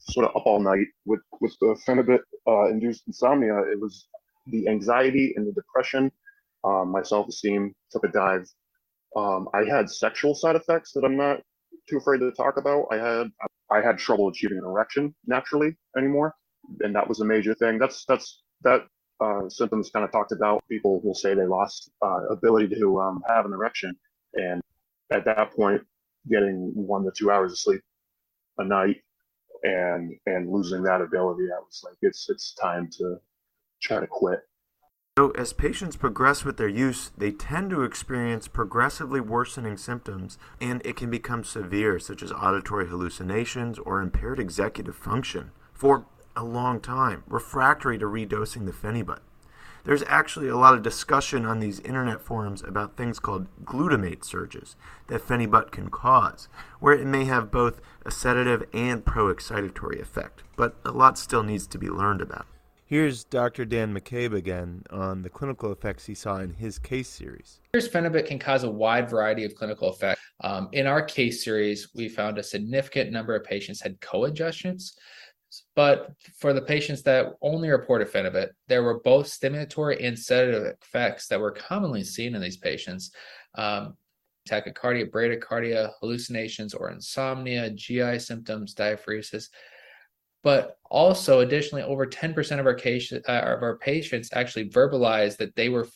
sort of up all night with the Phenibut induced insomnia, it was the anxiety and the depression. My self-esteem took a dive. I had sexual side effects that I'm not too afraid to talk about. I had trouble achieving an erection naturally anymore. And that was a major thing. That symptom is kind of talked about. People will say they lost ability to have an erection. And at that point, getting 1 to 2 hours of sleep a night and losing that ability, I was like, it's time to try to quit. So as patients progress with their use, they tend to experience progressively worsening symptoms, and it can become severe, such as auditory hallucinations or impaired executive function. For a long time, refractory to redosing the Phenibut. There's actually a lot of discussion on these internet forums about things called glutamate surges that Phenibut can cause, where it may have both a sedative and pro-excitatory effect, but a lot still needs to be learned about. Here's Dr. Dan McCabe again on the clinical effects he saw in his case series. Phenibut can cause a wide variety of clinical effects. In our case series, we found a significant number of patients had co-adjustments, but for the patients that only reported Phenibut, there were both stimulatory and sedative effects that were commonly seen in these patients. Tachycardia, bradycardia, hallucinations or insomnia, GI symptoms, diaphoresis. But also, additionally, over 10% of our patients actually verbalized that they were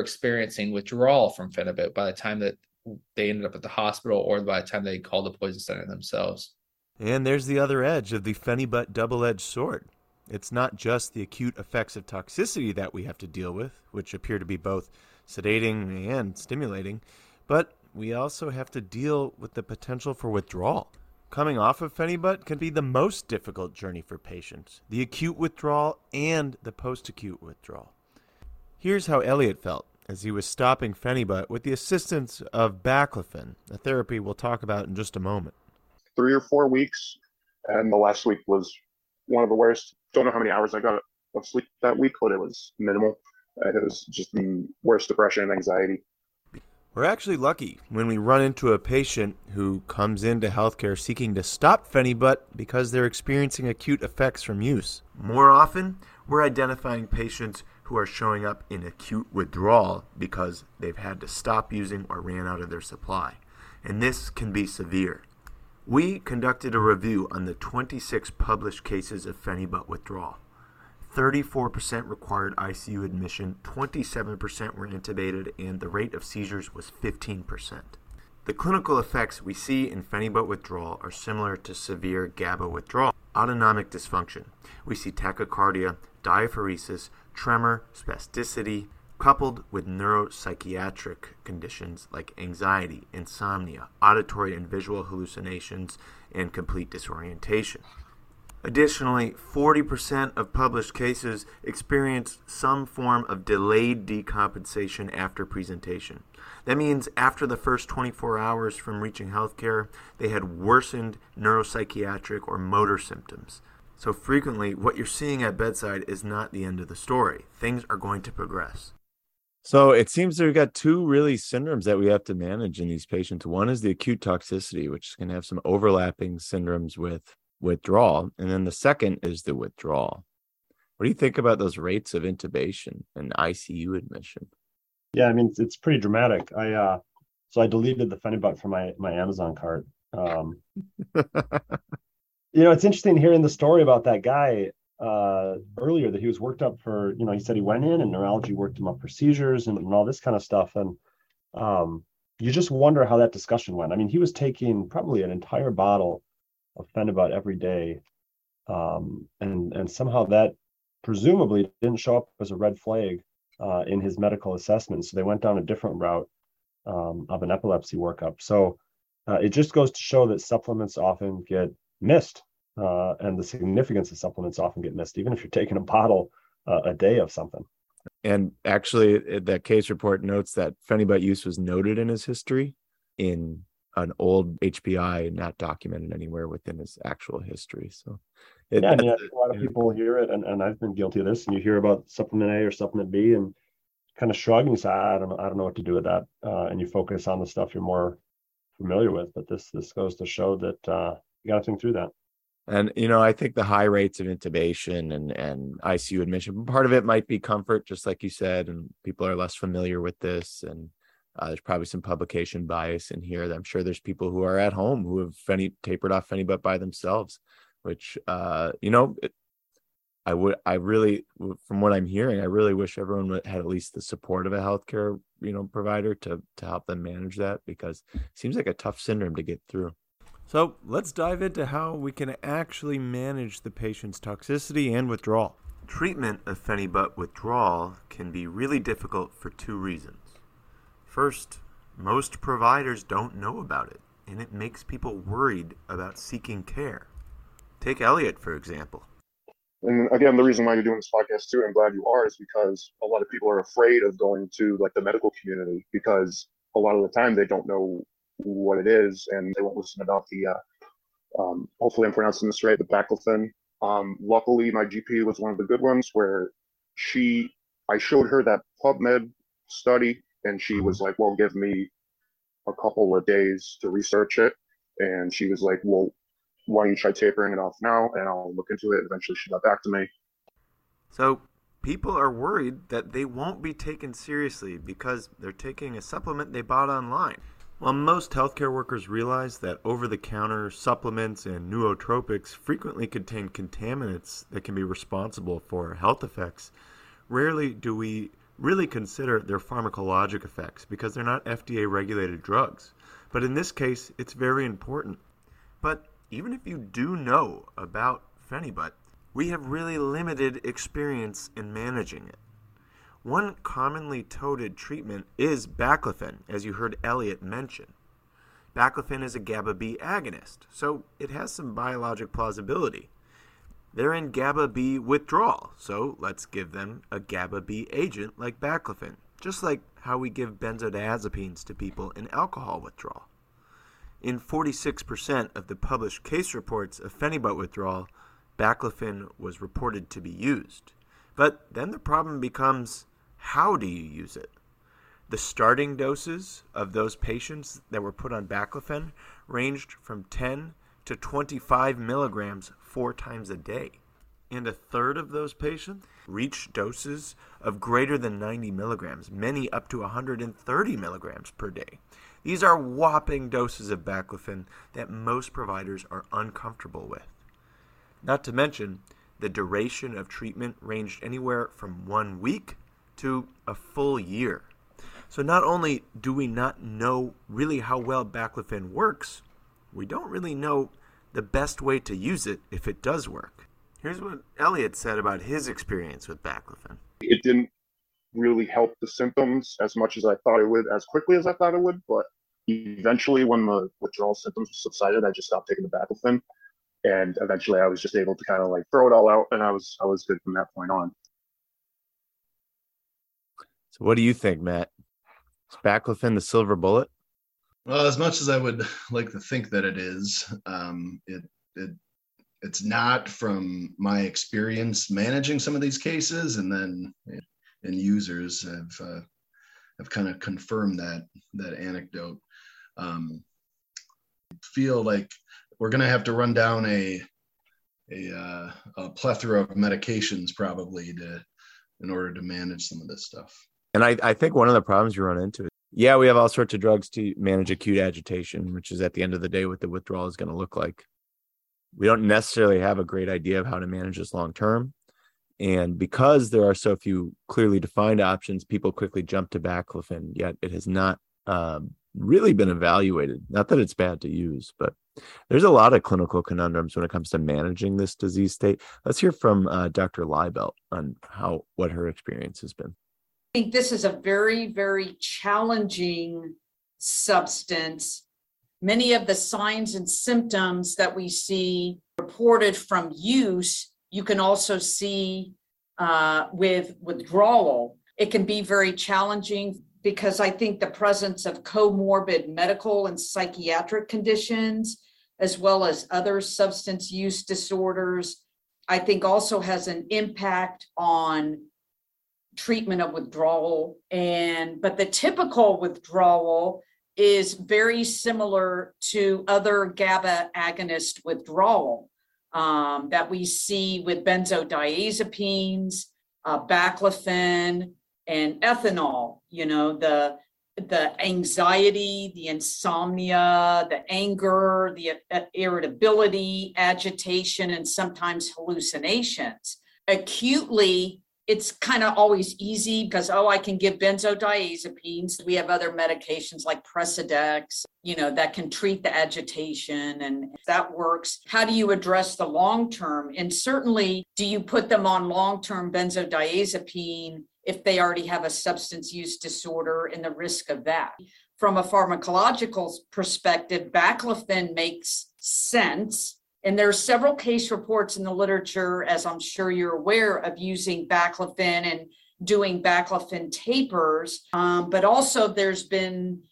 experiencing withdrawal from Phenibut by the time that they ended up at the hospital or by the time they called the poison center themselves. And there's the other edge of the Phenibut double-edged sword. It's not just the acute effects of toxicity that we have to deal with, which appear to be both sedating and stimulating, but we also have to deal with the potential for withdrawal. Coming off of Phenibut can be the most difficult journey for patients, the acute withdrawal and the post-acute withdrawal. Here's how Elliot felt as he was stopping Phenibut with the assistance of Baclofen, a therapy we'll talk about in just a moment. 3 or 4 weeks, and the last week was one of the worst. Don't know how many hours I got of sleep that week, but it was minimal. It was just the worst depression and anxiety. We're actually lucky when we run into a patient who comes into healthcare seeking to stop Phenibut because they're experiencing acute effects from use. More often, we're identifying patients who are showing up in acute withdrawal because they've had to stop using or ran out of their supply, and this can be severe. We conducted a review on the 26 published cases of Phenibut withdrawal. 34% required ICU admission, 27% were intubated, and the rate of seizures was 15%. The clinical effects we see in Phenibut withdrawal are similar to severe GABA withdrawal. Autonomic dysfunction. We see tachycardia, diaphoresis, tremor, spasticity, coupled with neuropsychiatric conditions like anxiety, insomnia, auditory and visual hallucinations, and complete disorientation. Additionally, 40% of published cases experienced some form of delayed decompensation after presentation. That means after the first 24 hours from reaching healthcare, they had worsened neuropsychiatric or motor symptoms. So frequently, what you're seeing at bedside is not the end of the story. Things are going to progress. So it seems that we've got two really syndromes that we have to manage in these patients. One is the acute toxicity, which can have some overlapping syndromes with withdrawal, and then the second is the withdrawal. What do you think about those rates of intubation and ICU admission? Yeah, I mean, it's pretty dramatic. I deleted the Phenibut from my Amazon cart. You know, it's interesting hearing the story about that guy earlier, that he was worked up for, you know, he said he went in and neurology worked him up for seizures and all this kind of stuff. And you just wonder how that discussion went. I mean, he was taking probably an entire bottle of Phenibut every day, and somehow that presumably didn't show up as a red flag in his medical assessment. So they went down a different route of an epilepsy workup. So it just goes to show that supplements often get missed, and the significance of supplements often get missed, even if you're taking a bottle a day of something. And actually, that case report notes that Phenibut use was noted in his history in an old HPI, not documented anywhere within his actual history. So a lot of people hear it, and I've been guilty of this, and you hear about supplement A or supplement B and kind of shrug and say, I don't know what to do with that. And you focus on the stuff you're more familiar with, but this goes to show that you got to think through that. And, you know, I think the high rates of intubation and ICU admission, part of it might be comfort, just like you said, and people are less familiar with this. And there's probably some publication bias in here. I'm sure there's people who are at home who have tapered off Phenibut by themselves, which, you know, from what I'm hearing, I really wish everyone had at least the support of a healthcare, you know, provider to help them manage that, because it seems like a tough syndrome to get through. So let's dive into how we can actually manage the patient's toxicity and withdrawal. Treatment of Phenibut withdrawal can be really difficult for two reasons. First, most providers don't know about it, and it makes people worried about seeking care. Take Elliot, for example. And again, the reason why you're doing this podcast too, and I'm glad you are, is because a lot of people are afraid of going to like the medical community because a lot of the time they don't know what it is and they won't listen about the, hopefully I'm pronouncing this right, the Baclofen. Luckily, my GP was one of the good ones where I showed her that PubMed study and she was like, well, give me a couple of days to research it. And she was like, well, why don't you try tapering it off now and I'll look into it. Eventually she got back to me. So people are worried that they won't be taken seriously because they're taking a supplement they bought online. While most healthcare workers realize that over-the-counter supplements and nootropics frequently contain contaminants that can be responsible for health effects, rarely do we really consider their pharmacologic effects because they're not FDA-regulated drugs. But in this case, it's very important. But even if you do know about Phenibut, we have really limited experience in managing it. One commonly touted treatment is Baclofen, as you heard Elliot mention. Baclofen is a GABA-B agonist, so it has some biologic plausibility. They're in GABA-B withdrawal, so let's give them a GABA-B agent like Baclofen, just like how we give benzodiazepines to people in alcohol withdrawal. In 46% of the published case reports of Phenibut withdrawal, Baclofen was reported to be used. But then the problem becomes, how do you use it? The starting doses of those patients that were put on Baclofen ranged from 10 to 25 milligrams 4 times a day. And a third of those patients reached doses of greater than 90 milligrams, many up to 130 milligrams per day. These are whopping doses of Baclofen that most providers are uncomfortable with. Not to mention, the duration of treatment ranged anywhere from 1 week to a full year. So not only do we not know really how well Baclofen works, we don't really know the best way to use it if it does work. Here's what Elliot said about his experience with Baclofen. It didn't really help the symptoms as much as I thought it would, as quickly as I thought it would, but eventually when the withdrawal symptoms subsided, I just stopped taking the Baclofen. And eventually I was just able to kind of like throw it all out, and I was good from that point on. So what do you think, Matt? Is Baclofen the silver bullet? Well, as much as I would like to think that it is, it's not from my experience managing some of these cases, and then and users have kind of confirmed that anecdote. Feel like we're going to have to run down a plethora of medications probably in order to manage some of this stuff. And I think one of the problems you run into is, yeah, we have all sorts of drugs to manage acute agitation, which is at the end of the day what the withdrawal is going to look like. We don't necessarily have a great idea of how to manage this long term. And because there are so few clearly defined options, people quickly jump to Baclofen, yet it has not really been evaluated. Not that it's bad to use, but there's a lot of clinical conundrums when it comes to managing this disease state. Let's hear from Dr. Liebelt on what her experience has been. I think this is a very, very challenging substance. Many of the signs and symptoms that we see reported from use, you can also see with withdrawal. It can be very challenging because I think the presence of comorbid medical and psychiatric conditions, as well as other substance use disorders, I think also has an impact on treatment of withdrawal. But the typical withdrawal is very similar to other GABA agonist withdrawal that we see with benzodiazepines, Baclofen, and ethanol. You know, the anxiety, the insomnia, the anger, the irritability, agitation, and sometimes hallucinations. Acutely, it's kind of always easy because, I can give benzodiazepines. We have other medications like Presidex, that can treat the agitation, and that works. How do you address the long-term? And certainly, do you put them on long-term benzodiazepine if they already have a substance use disorder and the risk of that? From a pharmacological perspective, Baclofen makes sense And there are several case reports in the literature, as I'm sure you're aware, of using Baclofen and doing Baclofen tapers. But also there's been,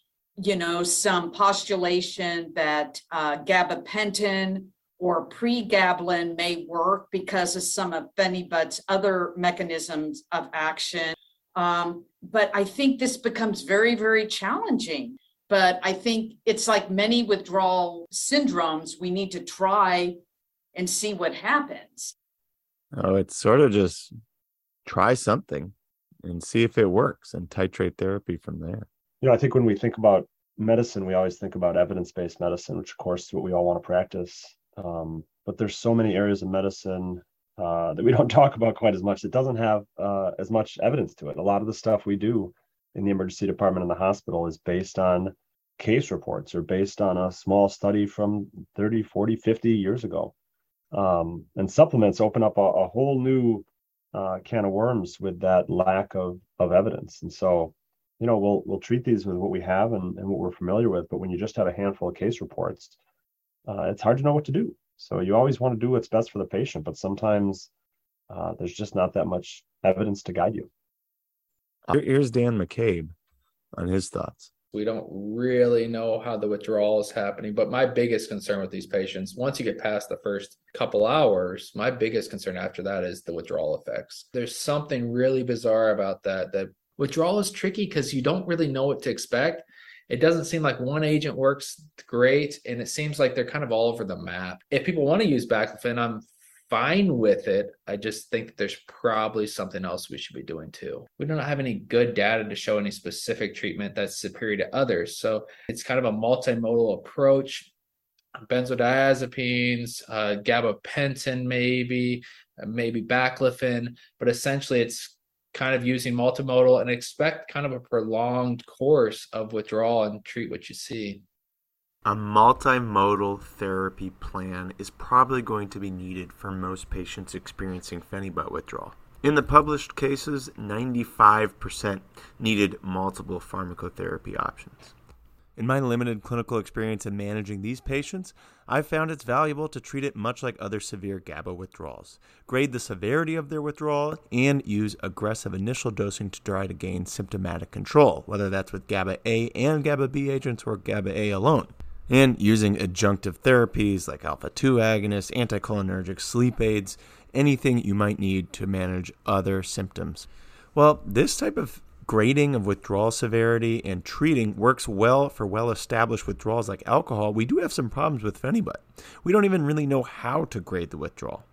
you know, some postulation that gabapentin or pregabalin may work because of some of Phenibut's other mechanisms of action. But I think this becomes very, very challenging. But I think it's like many withdrawal syndromes, we need to try and see what happens. Oh, it's sort of just try something and see if it works and titrate therapy from there. You know, I think when we think about medicine, we always think about evidence-based medicine, which of course is what we all want to practice. But there's so many areas of medicine that we don't talk about quite as much. It doesn't have as much evidence to it. A lot of the stuff we do in the emergency department in the hospital is based on case reports or based on a small study from 30, 40, 50 years ago. And supplements open up a whole new can of worms with that lack of evidence. And so, you know, we'll treat these with what we have and what we're familiar with. But when you just have a handful of case reports, it's hard to know what to do. So you always want to do what's best for the patient, but sometimes there's just not that much evidence to guide you. Here's Dan McCabe on his thoughts. We don't really know how the withdrawal is happening, but my biggest concern with these patients, once you get past the first couple hours, my biggest concern after that is the withdrawal effects. There's something really bizarre about that. That withdrawal is tricky because you don't really know what to expect. It doesn't seem like one agent works great, and it seems like they're kind of all over the map. If people want to use Baclofen, I'm fine with it. I just think that there's probably something else we should be doing too. We don't have any good data to show any specific treatment that's superior to others. So it's kind of a multimodal approach. Benzodiazepines, gabapentin maybe Baclofen, but essentially it's kind of using multimodal and expect kind of a prolonged course of withdrawal and treat what you see. A multimodal therapy plan is probably going to be needed for most patients experiencing Phenibut withdrawal. In the published cases, 95% needed multiple pharmacotherapy options. In my limited clinical experience in managing these patients, I've found it's valuable to treat it much like other severe GABA withdrawals, grade the severity of their withdrawal, and use aggressive initial dosing to try to gain symptomatic control, whether that's with GABA-A and GABA-B agents or GABA-A alone. And using adjunctive therapies like alpha-2 agonists, anticholinergic sleep aids, anything you might need to manage other symptoms. Well, this type of grading of withdrawal severity and treating works well for well-established withdrawals like alcohol. We do have some problems with Phenibut. We don't even really know how to grade the withdrawal.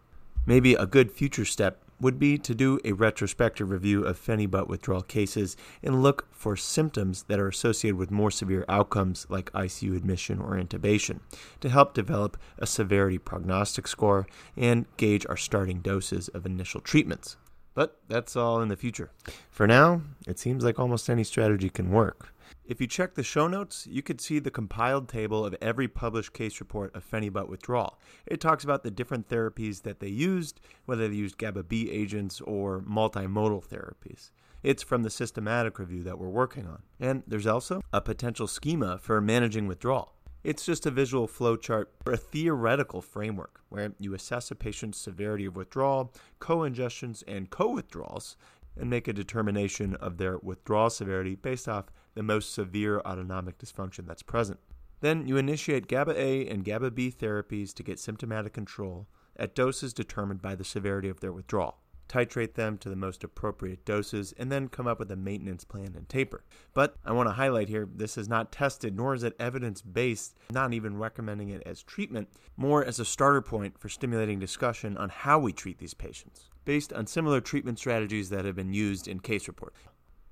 Maybe a good future step would be to do a retrospective review of Phenibut withdrawal cases and look for symptoms that are associated with more severe outcomes like ICU admission or intubation to help develop a severity prognostic score and gauge our starting doses of initial treatments. But that's all in the future. For now, it seems like almost any strategy can work. If you check the show notes, you could see the compiled table of every published case report of Phenibut withdrawal. It talks about the different therapies that they used, whether they used GABA-B agents or multimodal therapies. It's from the systematic review that we're working on. And there's also a potential schema for managing withdrawal. It's just a visual flowchart or a theoretical framework where you assess a patient's severity of withdrawal, co-ingestions, and co-withdrawals, and make a determination of their withdrawal severity based off the most severe autonomic dysfunction that's present. Then you initiate GABA-A and GABA-B therapies to get symptomatic control at doses determined by the severity of their withdrawal. Titrate them to the most appropriate doses, and then come up with a maintenance plan and taper. But I want to highlight here, this is not tested, nor is it evidence-based, not even recommending it as treatment, more as a starter point for stimulating discussion on how we treat these patients, based on similar treatment strategies that have been used in case reports.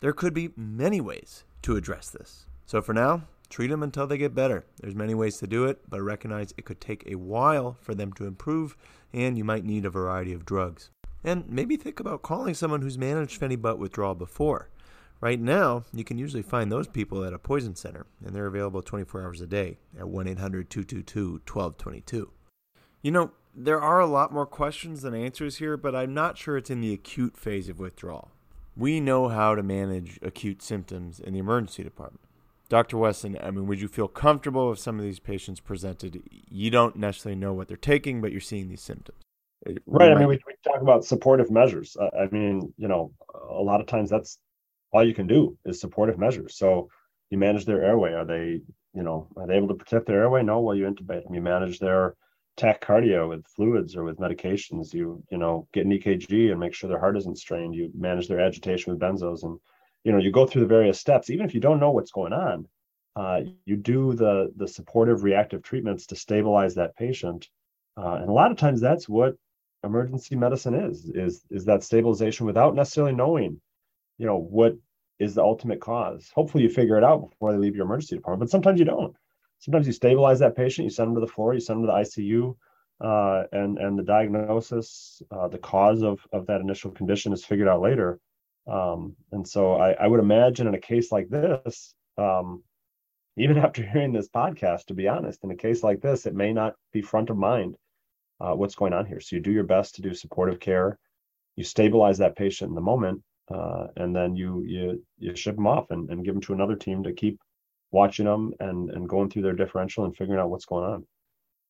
There could be many ways to address this. So for now, treat them until they get better. There's many ways to do it, but recognize it could take a while for them to improve, and you might need a variety of drugs. And maybe think about calling someone who's managed Phenibut withdrawal before. Right now, you can usually find those people at a poison center, and they're available 24 hours a day at 1-800-222-1222. You know, there are a lot more questions than answers here, but I'm not sure it's in the acute phase of withdrawal. We know how to manage acute symptoms in the emergency department. Dr. Weston, I mean, would you feel comfortable if some of these patients presented, you don't necessarily know what they're taking, but you're seeing these symptoms? Right. I mean, we talk about supportive measures. I mean, you know, a lot of times that's all you can do is supportive measures. So you manage their airway. Are they, you know, are they able to protect their airway? No. Well, you intubate them. You manage their tachycardia with fluids or with medications. You know, get an EKG and make sure their heart isn't strained. You manage their agitation with benzos, and, you know, you go through the various steps. Even if you don't know what's going on, you do the supportive reactive treatments to stabilize that patient. And a lot of times that's what emergency medicine is that stabilization without necessarily knowing, you know, what is the ultimate cause. Hopefully you figure it out before they leave your emergency department, but sometimes you don't. Sometimes you stabilize that patient, you send them to the floor, you send them to the ICU, and the diagnosis, the cause of that initial condition is figured out later. And so I would imagine in a case like this, even after hearing this podcast, to be honest, in a case like this, it may not be front of mind what's going on here. So you do your best to do supportive care. You stabilize that patient in the moment, and then you ship them off and give them to another team to keep watching them and going through their differential and figuring out what's going on.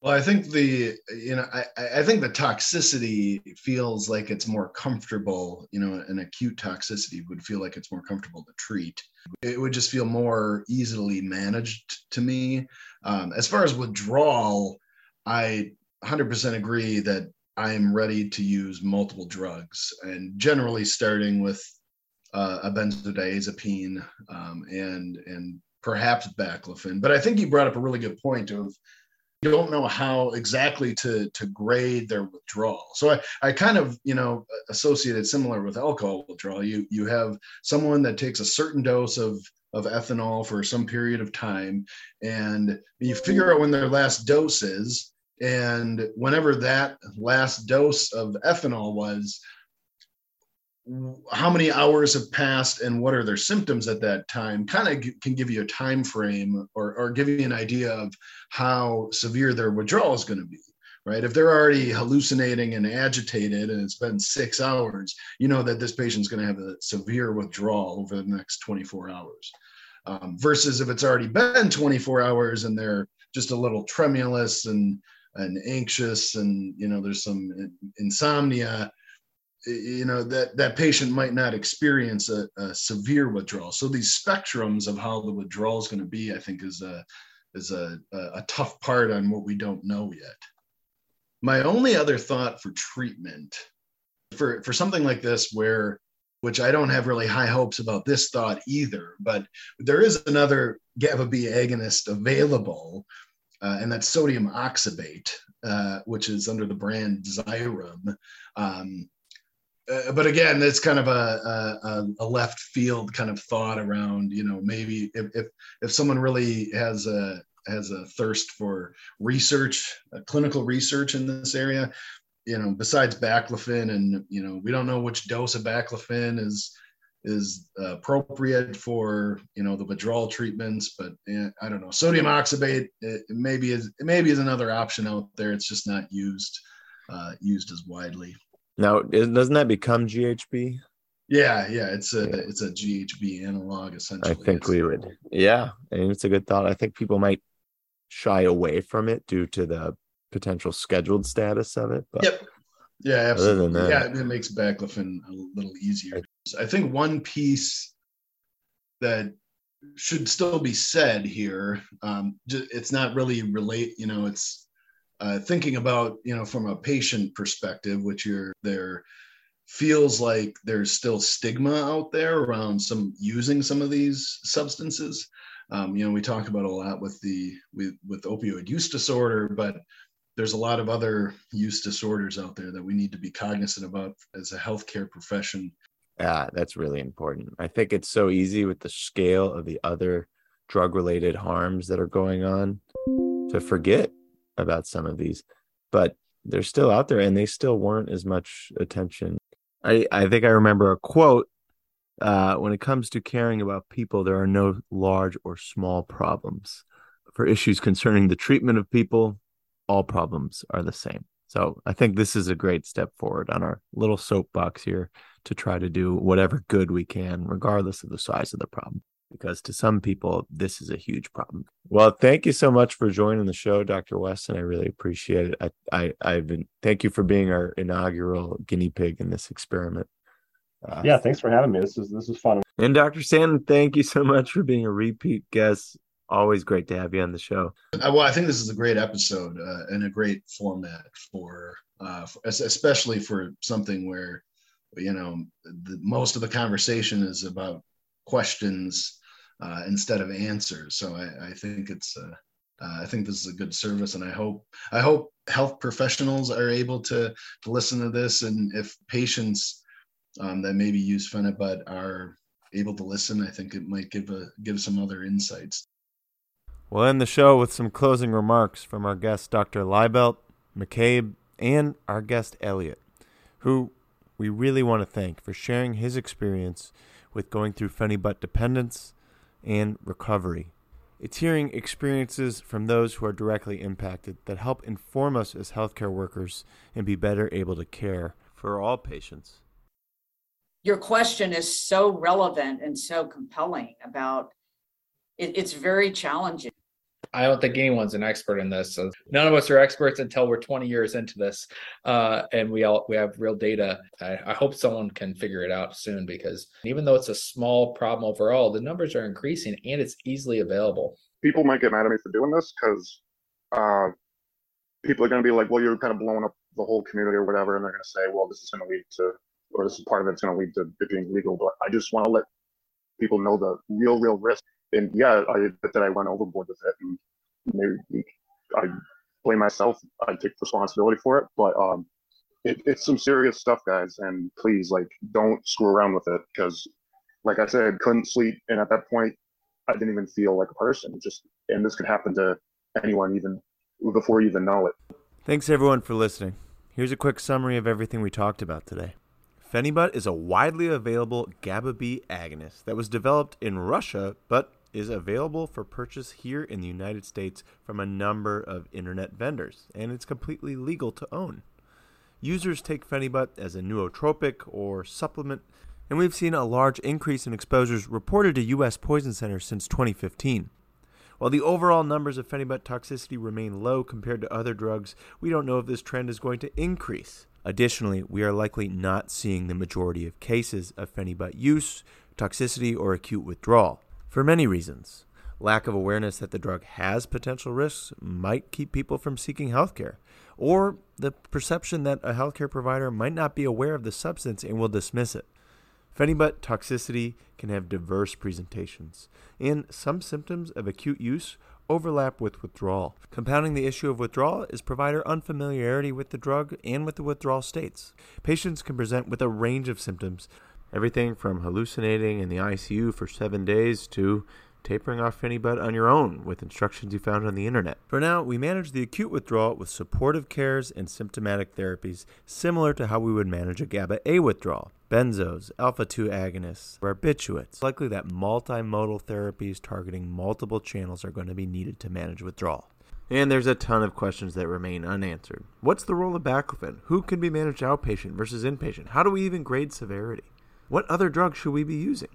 Well, I think I think the toxicity feels like it's more comfortable. You know, an acute toxicity would feel like it's more comfortable to treat. It would just feel more easily managed to me. As far as withdrawal, I 100% agree that I am ready to use multiple drugs, and generally starting with a benzodiazepine and perhaps baclofen. But I think you brought up a really good point of, you don't know how exactly to grade their withdrawal. So I kind of, you know, associated similar with alcohol withdrawal. You have someone that takes a certain dose of ethanol for some period of time, and you figure out when their last dose is, and whenever that last dose of ethanol was, how many hours have passed and what are their symptoms at that time kind of can give you a time frame or give you an idea of how severe their withdrawal is going to be, right? If they're already hallucinating and agitated and it's been 6 hours, you know that this patient's going to have a severe withdrawal over the next 24 hours. Versus if it's already been 24 hours and they're just a little tremulous and anxious and, you know, there's some insomnia, you know, that patient might not experience a severe withdrawal. So these spectrums of how the withdrawal is going to be, I think, is a tough part on what we don't know yet. My only other thought for treatment, for something like this, which I don't have really high hopes about this thought either, but there is another GABA-B agonist available, and that's sodium oxybate, which is under the brand Xyrem. But again, that's kind of a left field kind of thought around, you know, maybe if someone really has a thirst for research, clinical research in this area, you know, besides baclofen, and, you know, we don't know which dose of baclofen is appropriate for, you know, the withdrawal treatments, but I don't know. Sodium oxybate maybe is another option out there. It's just not used as widely. Now, doesn't that become GHB? Yeah, it's a GHB analog, essentially. I think we would. Yeah, and it's a good thought. I think people might shy away from it due to the potential scheduled status of it. But yep. Yeah, absolutely. Other than that, it makes baclofen a little easier. I think one piece that should still be said here, it's not really relate, you know, it's thinking about, you know, from a patient perspective, which there feels like there's still stigma out there around using some of these substances. You know, we talk about a lot with opioid use disorder, but there's a lot of other use disorders out there that we need to be cognizant about as a healthcare profession. Yeah, that's really important. I think it's so easy with the scale of the other drug-related harms that are going on to forget about some of these, but they're still out there and they still warrant as much attention. I think I remember a quote, when it comes to caring about people, there are no large or small problems. For issues concerning the treatment of people, all problems are the same. So I think this is a great step forward on our little soapbox here to try to do whatever good we can, regardless of the size of the problem. because to some people, this is a huge problem. Well, thank you so much for joining the show, Dr. Weston. I really appreciate it. Thank you for being our inaugural guinea pig in this experiment. Yeah, thanks for having me. This is fun. And Dr. Stanton, thank you so much for being a repeat guest. Always great to have you on the show. Well, I think this is a great episode and a great format for especially for something where, you know, most of the conversation is about questions instead of answers. So I think it's I think this is a good service, and I hope health professionals are able to listen to this, and if patients that maybe use Phenibut are able to listen, I think it might give some other insights. We'll end the show with some closing remarks from our guests, Dr. Liebelt, McCabe, and our guest, Elliot, who we really want to thank for sharing his experience with going through Phenibut dependence and recovery. It's hearing experiences from those who are directly impacted that help inform us as healthcare workers and be better able to care for all patients. Your question is so relevant and so compelling about it's very challenging. I don't think anyone's an expert in this. So none of us are experts until we're 20 years into this, and we have real data. I hope someone can figure it out soon, because even though it's a small problem overall, the numbers are increasing and it's easily available. People might get mad at me for doing this because people are going to be like, well, you're kind of blowing up the whole community or whatever, and they're going to say, well, this is going to lead to, or this is part of it's going to lead to it being legal. But I just want to let people know the real risk. And yeah, I went overboard with it, and maybe I blame myself. I take responsibility for it, but it's some serious stuff, guys. And please, like, don't screw around with it, because, like I said, couldn't sleep, and at that point, I didn't even feel like a person. And this could happen to anyone, even before you even know it. Thanks everyone for listening. Here's a quick summary of everything we talked about today. Phenibut is a widely available GABA-B agonist that was developed in Russia, but is available for purchase here in the United States from a number of internet vendors, and it's completely legal to own. Users take Phenibut as a nootropic or supplement, and we've seen a large increase in exposures reported to U.S. poison centers since 2015. While the overall numbers of Phenibut toxicity remain low compared to other drugs, we don't know if this trend is going to increase. Additionally, we are likely not seeing the majority of cases of Phenibut use, toxicity, or acute withdrawal. For many reasons, lack of awareness that the drug has potential risks might keep people from seeking healthcare, or the perception that a healthcare provider might not be aware of the substance and will dismiss it. Phenibut toxicity can have diverse presentations, and some symptoms of acute use overlap with withdrawal. Compounding the issue of withdrawal is provider unfamiliarity with the drug and with the withdrawal states. Patients can present with a range of symptoms, everything from hallucinating in the ICU for 7 days to tapering off Phenibut on your own with instructions you found on the internet. For now, we manage the acute withdrawal with supportive cares and symptomatic therapies similar to how we would manage a GABA-A withdrawal. Benzos, alpha-2 agonists, barbiturates. It's likely that multimodal therapies targeting multiple channels are going to be needed to manage withdrawal. And there's a ton of questions that remain unanswered. What's the role of baclofen? Who can be managed outpatient versus inpatient? How do we even grade severity? What other drugs should we be using?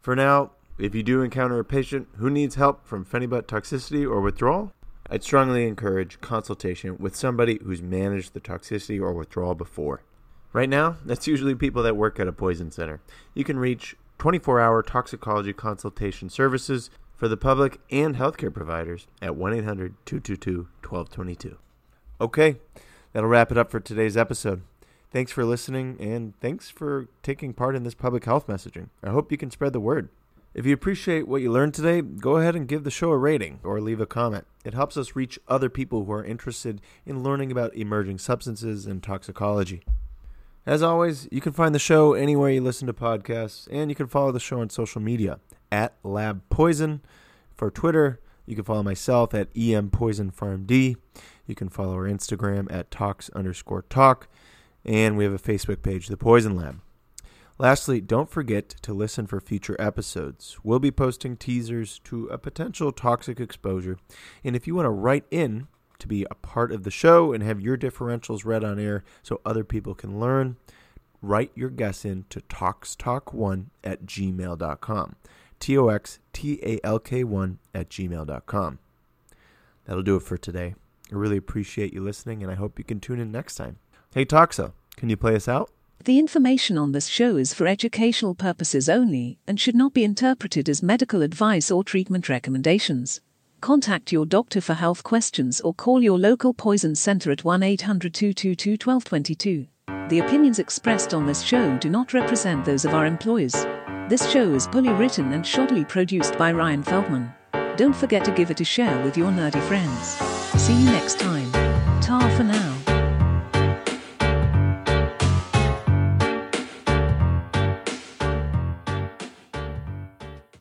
For now, if you do encounter a patient who needs help from Phenibut toxicity or withdrawal, I'd strongly encourage consultation with somebody who's managed the toxicity or withdrawal before. Right now, that's usually people that work at a poison center. You can reach 24-hour toxicology consultation services for the public and healthcare providers at 1-800-222-1222. Okay, that'll wrap it up for today's episode. Thanks for listening, and thanks for taking part in this public health messaging. I hope you can spread the word. If you appreciate what you learned today, go ahead and give the show a rating or leave a comment. It helps us reach other people who are interested in learning about emerging substances and toxicology. As always, you can find the show anywhere you listen to podcasts, and you can follow the show on social media at Lab Poison. For Twitter, you can follow myself at EMPoisonPharmD. You can follow our Instagram at Tox_Talk, and we have a Facebook page, The Poison Lab. Lastly, don't forget to listen for future episodes. We'll be posting teasers to a potential toxic exposure, and if you want to write in to be a part of the show and have your differentials read on air so other people can learn, write your guess in to toxtalk1@gmail.com. toxtalk1 at gmail.com. That'll do it for today. I really appreciate you listening, and I hope you can tune in next time. Hey, Toxa, can you play us out? The information on this show is for educational purposes only and should not be interpreted as medical advice or treatment recommendations. Contact your doctor for health questions or call your local poison center at 1-800-222-1222. The opinions expressed on this show do not represent those of our employers. This show is poorly written and shoddily produced by Ryan Feldman. Don't forget to give it a share with your nerdy friends. See you next time. Ta for now.